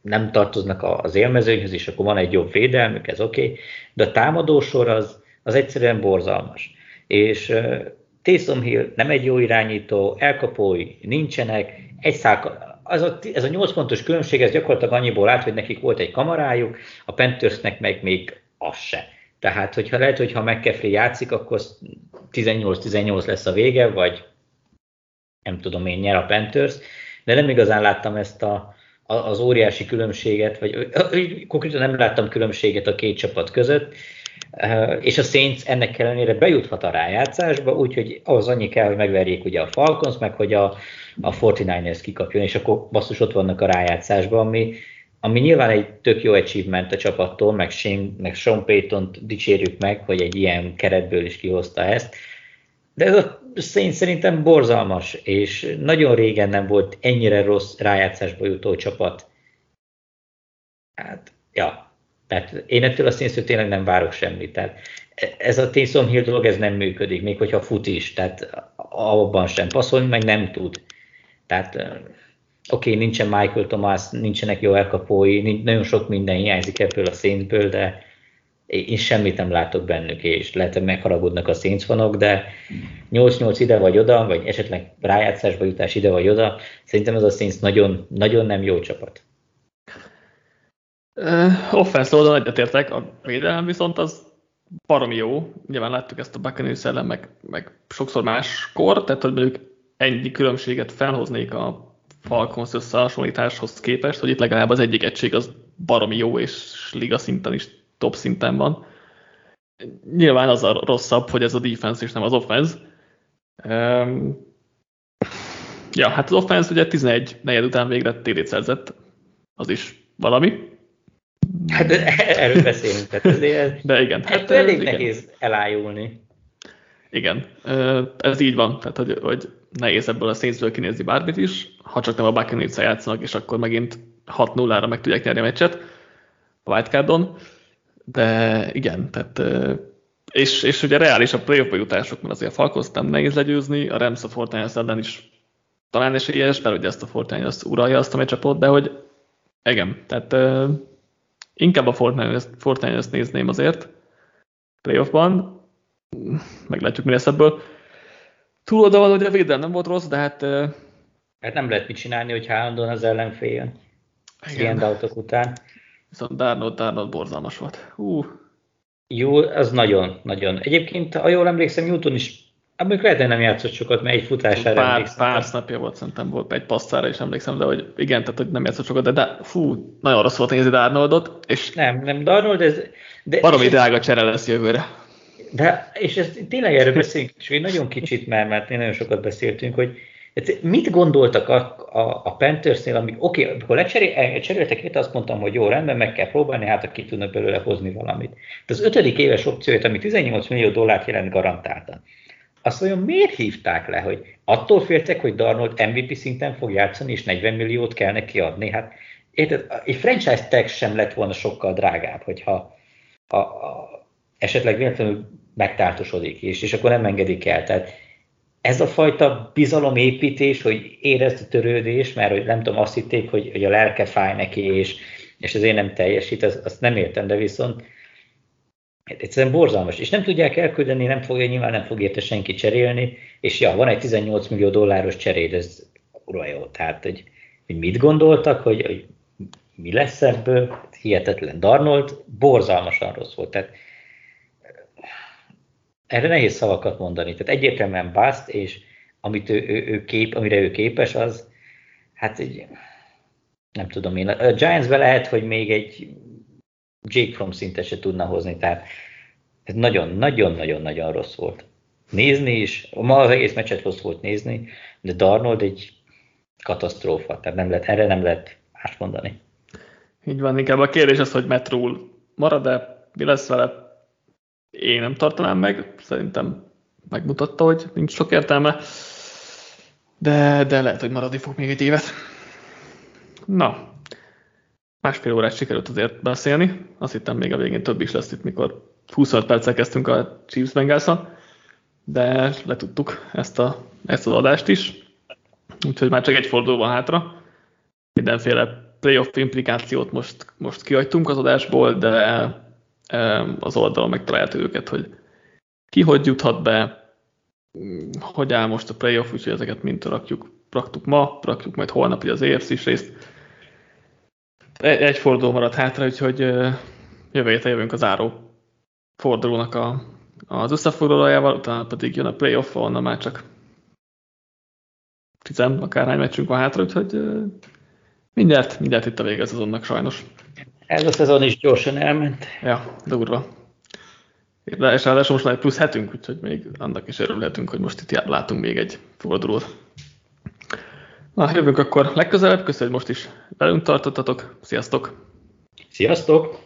nem tartoznak az élmezőnyhöz, és akkor van egy jobb védelmük, ez oké, okay, de a támadósor az, az egyszerűen borzalmas. És uh, Taysom Hill nem egy jó irányító, elkapói nincsenek, egy szálka, az a, ez a nyolc pontos különbség, ez gyakorlatilag annyiból állt, hogy nekik volt egy kamarájuk, a Panthersnek meg még az se. Tehát, hogyha lehet, hogyha McCaffrey játszik, akkor tizennyolc tizennyolc lesz a vége, vagy nem tudom én, nyer a Panthers, de nem igazán láttam ezt a, a, az óriási különbséget, vagy konkrétan nem láttam különbséget a két csapat között, és a Saints ennek ellenére bejuthat a rájátszásba, úgyhogy ahhoz annyi kell, hogy megverjék ugye a Falcons, meg hogy a, a negyvenkilencesek kikapjon, és akkor basszus ott vannak a rájátszásban, ami, ami nyilván egy tök jó achievement a csapattól, meg Shane, meg Sean Paytont dicsérjük meg, hogy egy ilyen keretből is kihozta ezt, de ez a Saints szerintem borzalmas, és nagyon régen nem volt ennyire rossz rájátszásba jutó csapat. Hát, ja. Tehát én ettől a Saints-től tényleg nem várok semmit. Tehát ez a Taysom Hill dolog, ez nem működik, még hogyha fut is. Tehát abban sem passzolni, meg nem tud. Tehát oké, okay, nincsen Michael Thomas, nincsenek jó elkapói, nagyon sok minden hiányzik ebből a Saintsből, de én semmit nem látok bennük, és lehet, hogy megharagudnak a Saints fanok, de nyolc nyolc ide vagy oda, vagy esetleg rájátszásba jutás ide vagy oda, szerintem ez a Saints nagyon, nagyon nem jó csapat. Uh, Offense oldalon egyetértek, a védelem viszont az baromi jó. Nyilván láttuk ezt a Buccaneers ellen, meg, meg sokszor máskor, tehát hogy mondjuk ennyi különbséget felhoznék a Falcons összehasonlításhoz képest, hogy itt legalább az egyik egység az baromi jó, és liga szinten is top szinten van. Nyilván az a rosszabb, hogy ez a defense és nem az offense. Um, ja, hát az offense ugye tizenegy negyed után végre té dét szerzett, az is valami. Hát erről beszélünk, tehát ezért de igen, hát, hát elég igen. Nehéz elájulni. Igen, ez így van, tehát hogy, hogy nehéz ebből a Saintsből kinézni bármit is, ha csak nem a Buccaneers-szel játszanak, és akkor megint hat null meg tudják nyerni a meccset a wildcardon, de igen, tehát és, és ugye reális a playoff bejutások, mert azért a Falcons nem nehéz legyőzni, a Rams a Fortnite ellen is talán esélyes, mert ugye ezt a Fortnite azt uralja azt a meccsapot, de hogy igen, tehát inkább a Fortnite-t nézném azért playoffban, meglátjuk mi lesz ebből. Túl oda van, hogy a védelem nem volt rossz, de hát... Hát nem lehet mit csinálni, hogy állandóan az ellenfél jön. Ilyen dautok után. Viszont Darnold, Darnold borzalmas volt. Hú. Jó, az nagyon, nagyon. Egyébként, ha jól emlékszem, Newton is, amikor lehet, hogy nem játszott sokat, mert egy futására pár, emlékszem. Pár snapja volt, szerintem volt, egy passzára is emlékszem, de hogy igen, tehát hogy nem játszott sokat, de, de fú, nagyon rossz volt nézni Darnoldot, és nem, nem Darnold, ez... De, baromi drága csere lesz jövőre. De, és ez, tényleg erről beszélünk, és még nagyon kicsit már, mert nagyon sokat beszéltünk, hogy mit gondoltak a, a, a Panthersnél, amik, oké, okay, amikor lecseréltek itt, azt mondtam, hogy jó, rendben, meg kell próbálni, hát aki tudnak belőle hozni valamit. De az ötödik éves opcióját, ami tizennyolc millió dollárt jelent garantáltan. Azt mondom, miért hívták le, hogy attól féltek, hogy Darnold em vé pé szinten fog játszani, és negyven milliót kell neki adni? Hát érted, egy franchise tag sem lett volna sokkal drágább, hogyha a, a, esetleg véletlenül megtáltosodik, és, és akkor nem engedik el. Tehát ez a fajta bizalomépítés, hogy érezd a törődés, mert hogy nem tudom, azt hitték, hogy, hogy a lelke fáj neki, és, és azért nem teljesít, az, azt nem értem, de viszont egyszerűen borzalmas, és nem tudják elküldeni, nem fogja, nyilván nem fog érte senki cserélni, és ja, van egy tizennyolc millió dolláros cseréd, ez ura jó, tehát, hogy, hogy mit gondoltak, hogy, hogy mi lesz ebből, hihetetlen. Darnold borzalmasan rossz volt, tehát erre nehéz szavakat mondani, tehát egyértelműen bust, és amit ő, ő, ő kép, amire ő képes, az, hát egy, nem tudom én, a Giants-be lehet, hogy még egy Jake Fromm szintet se tudna hozni, tehát ez nagyon-nagyon-nagyon-nagyon rossz volt. Nézni is, ma az egész meccset rossz volt nézni, de Darnold egy katasztrófa, tehát nem lehet, erre nem lehet más mondani. Így van, inkább a kérdés az, hogy Matt Rule marad-e, mi lesz vele? Én nem tartanám meg, szerintem megmutatta, hogy nincs sok értelme, de, de lehet, hogy maradni fog még egy évet. Na. Másfél órát sikerült azért beszélni. Azt hittem még a végén több is lesz itt, mikor huszonöt perccel kezdtünk a Chiefs Bengalson, de letudtuk ezt, a, ezt az adást is. Úgyhogy már csak egy forduló van hátra. Mindenféle playoff implikációt most, most kihagytunk az adásból, de az oldalon megtaláltuk őket, hogy ki hogy juthat be, hogy áll most a playoff, úgyhogy ezeket mind rakjuk, raktuk ma, rakjuk majd holnap ugye az á ef cés részt. Egy forduló maradt hátra, úgyhogy jövő héten jövünk az záró fordulónak a, az összefoglalójával, utána pedig jön a playoff, onnan már csak tizen, akárhány meccsünk van hátra, úgyhogy mindjárt, mindjárt itt a vége az azonnak sajnos. Ez a szezon is gyorsan elment. Ja, durva. De és ráadásul most már plusz hetünk, úgyhogy még annak is örülhetünk, hogy most itt látunk még egy fordulót. Na, jövünk akkor legközelebb. Köszönöm, hogy most is velünk tartottatok. Sziasztok! Sziasztok!